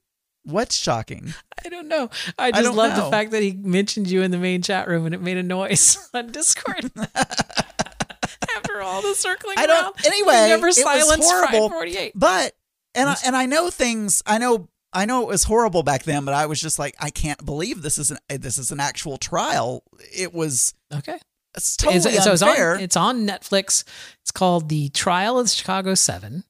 What's shocking? I don't know. I just I love know. the fact that he mentioned you in the main chat room and it made a noise on Discord. After all the circling I don't, around. Anyway, never it was horrible. Pride forty-eight. But and I, and I know things. I know. I know it was horrible back then. But I was just like, I can't believe this is an this is an actual trial. It was okay. It's totally it's, unfair. So it's on, it's on Netflix. It's called The Trial of the Chicago Seven.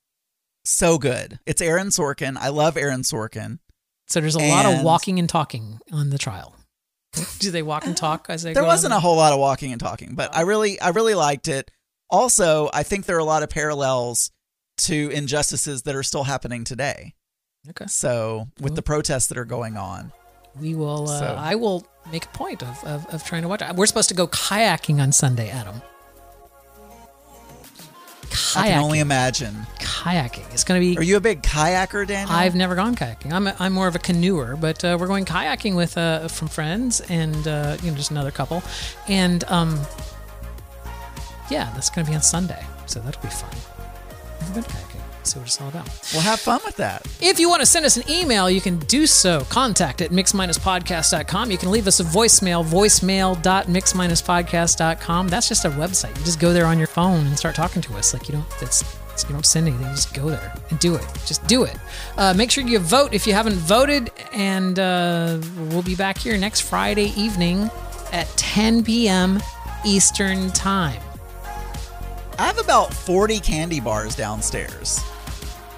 So good. It's Aaron Sorkin. I love Aaron Sorkin. So there's a and lot of walking and talking on the trial. Do they walk and talk? As they there wasn't on? a whole lot of walking and talking, but I really, I really liked it. Also, I think there are a lot of parallels to injustices that are still happening today. Okay. So with Ooh. the protests that are going on, we will. Uh, so. I will make a point of, of of trying to watch. We're supposed to go kayaking on Sunday, Adam. Kayaking. I can only imagine. Kayaking. It's going to be... Are you a big kayaker, Daniel? I've never gone kayaking. I'm a, I'm more of a canoer, but uh, we're going kayaking with uh, from friends and uh, you know just another couple. And um, yeah, that's going to be on Sunday, so that'll be fun. I've never been kayaking. See what it's all about. Well, have fun with that. If you want to send us an email, you can do so. Contact at mix minus podcast dot com. You can leave us a voicemail, voicemail dot mix minus podcast dot com. That's just a website. You just go there on your phone and start talking to us. Like, you don't, it's, it's, you don't send anything. You just go there and do it. Just do it. Uh, make sure you vote if you haven't voted. And uh, we'll be back here next Friday evening at ten p.m. Eastern Time. I have about forty candy bars downstairs.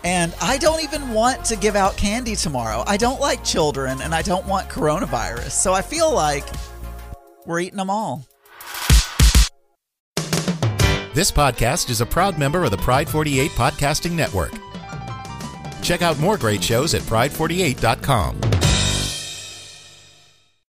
And I don't even want to give out candy tomorrow. I don't like children, and I don't want coronavirus. So I feel like we're eating them all. This podcast is a proud member of the Pride forty-eight Podcasting Network. Check out more great shows at pride forty-eight dot com.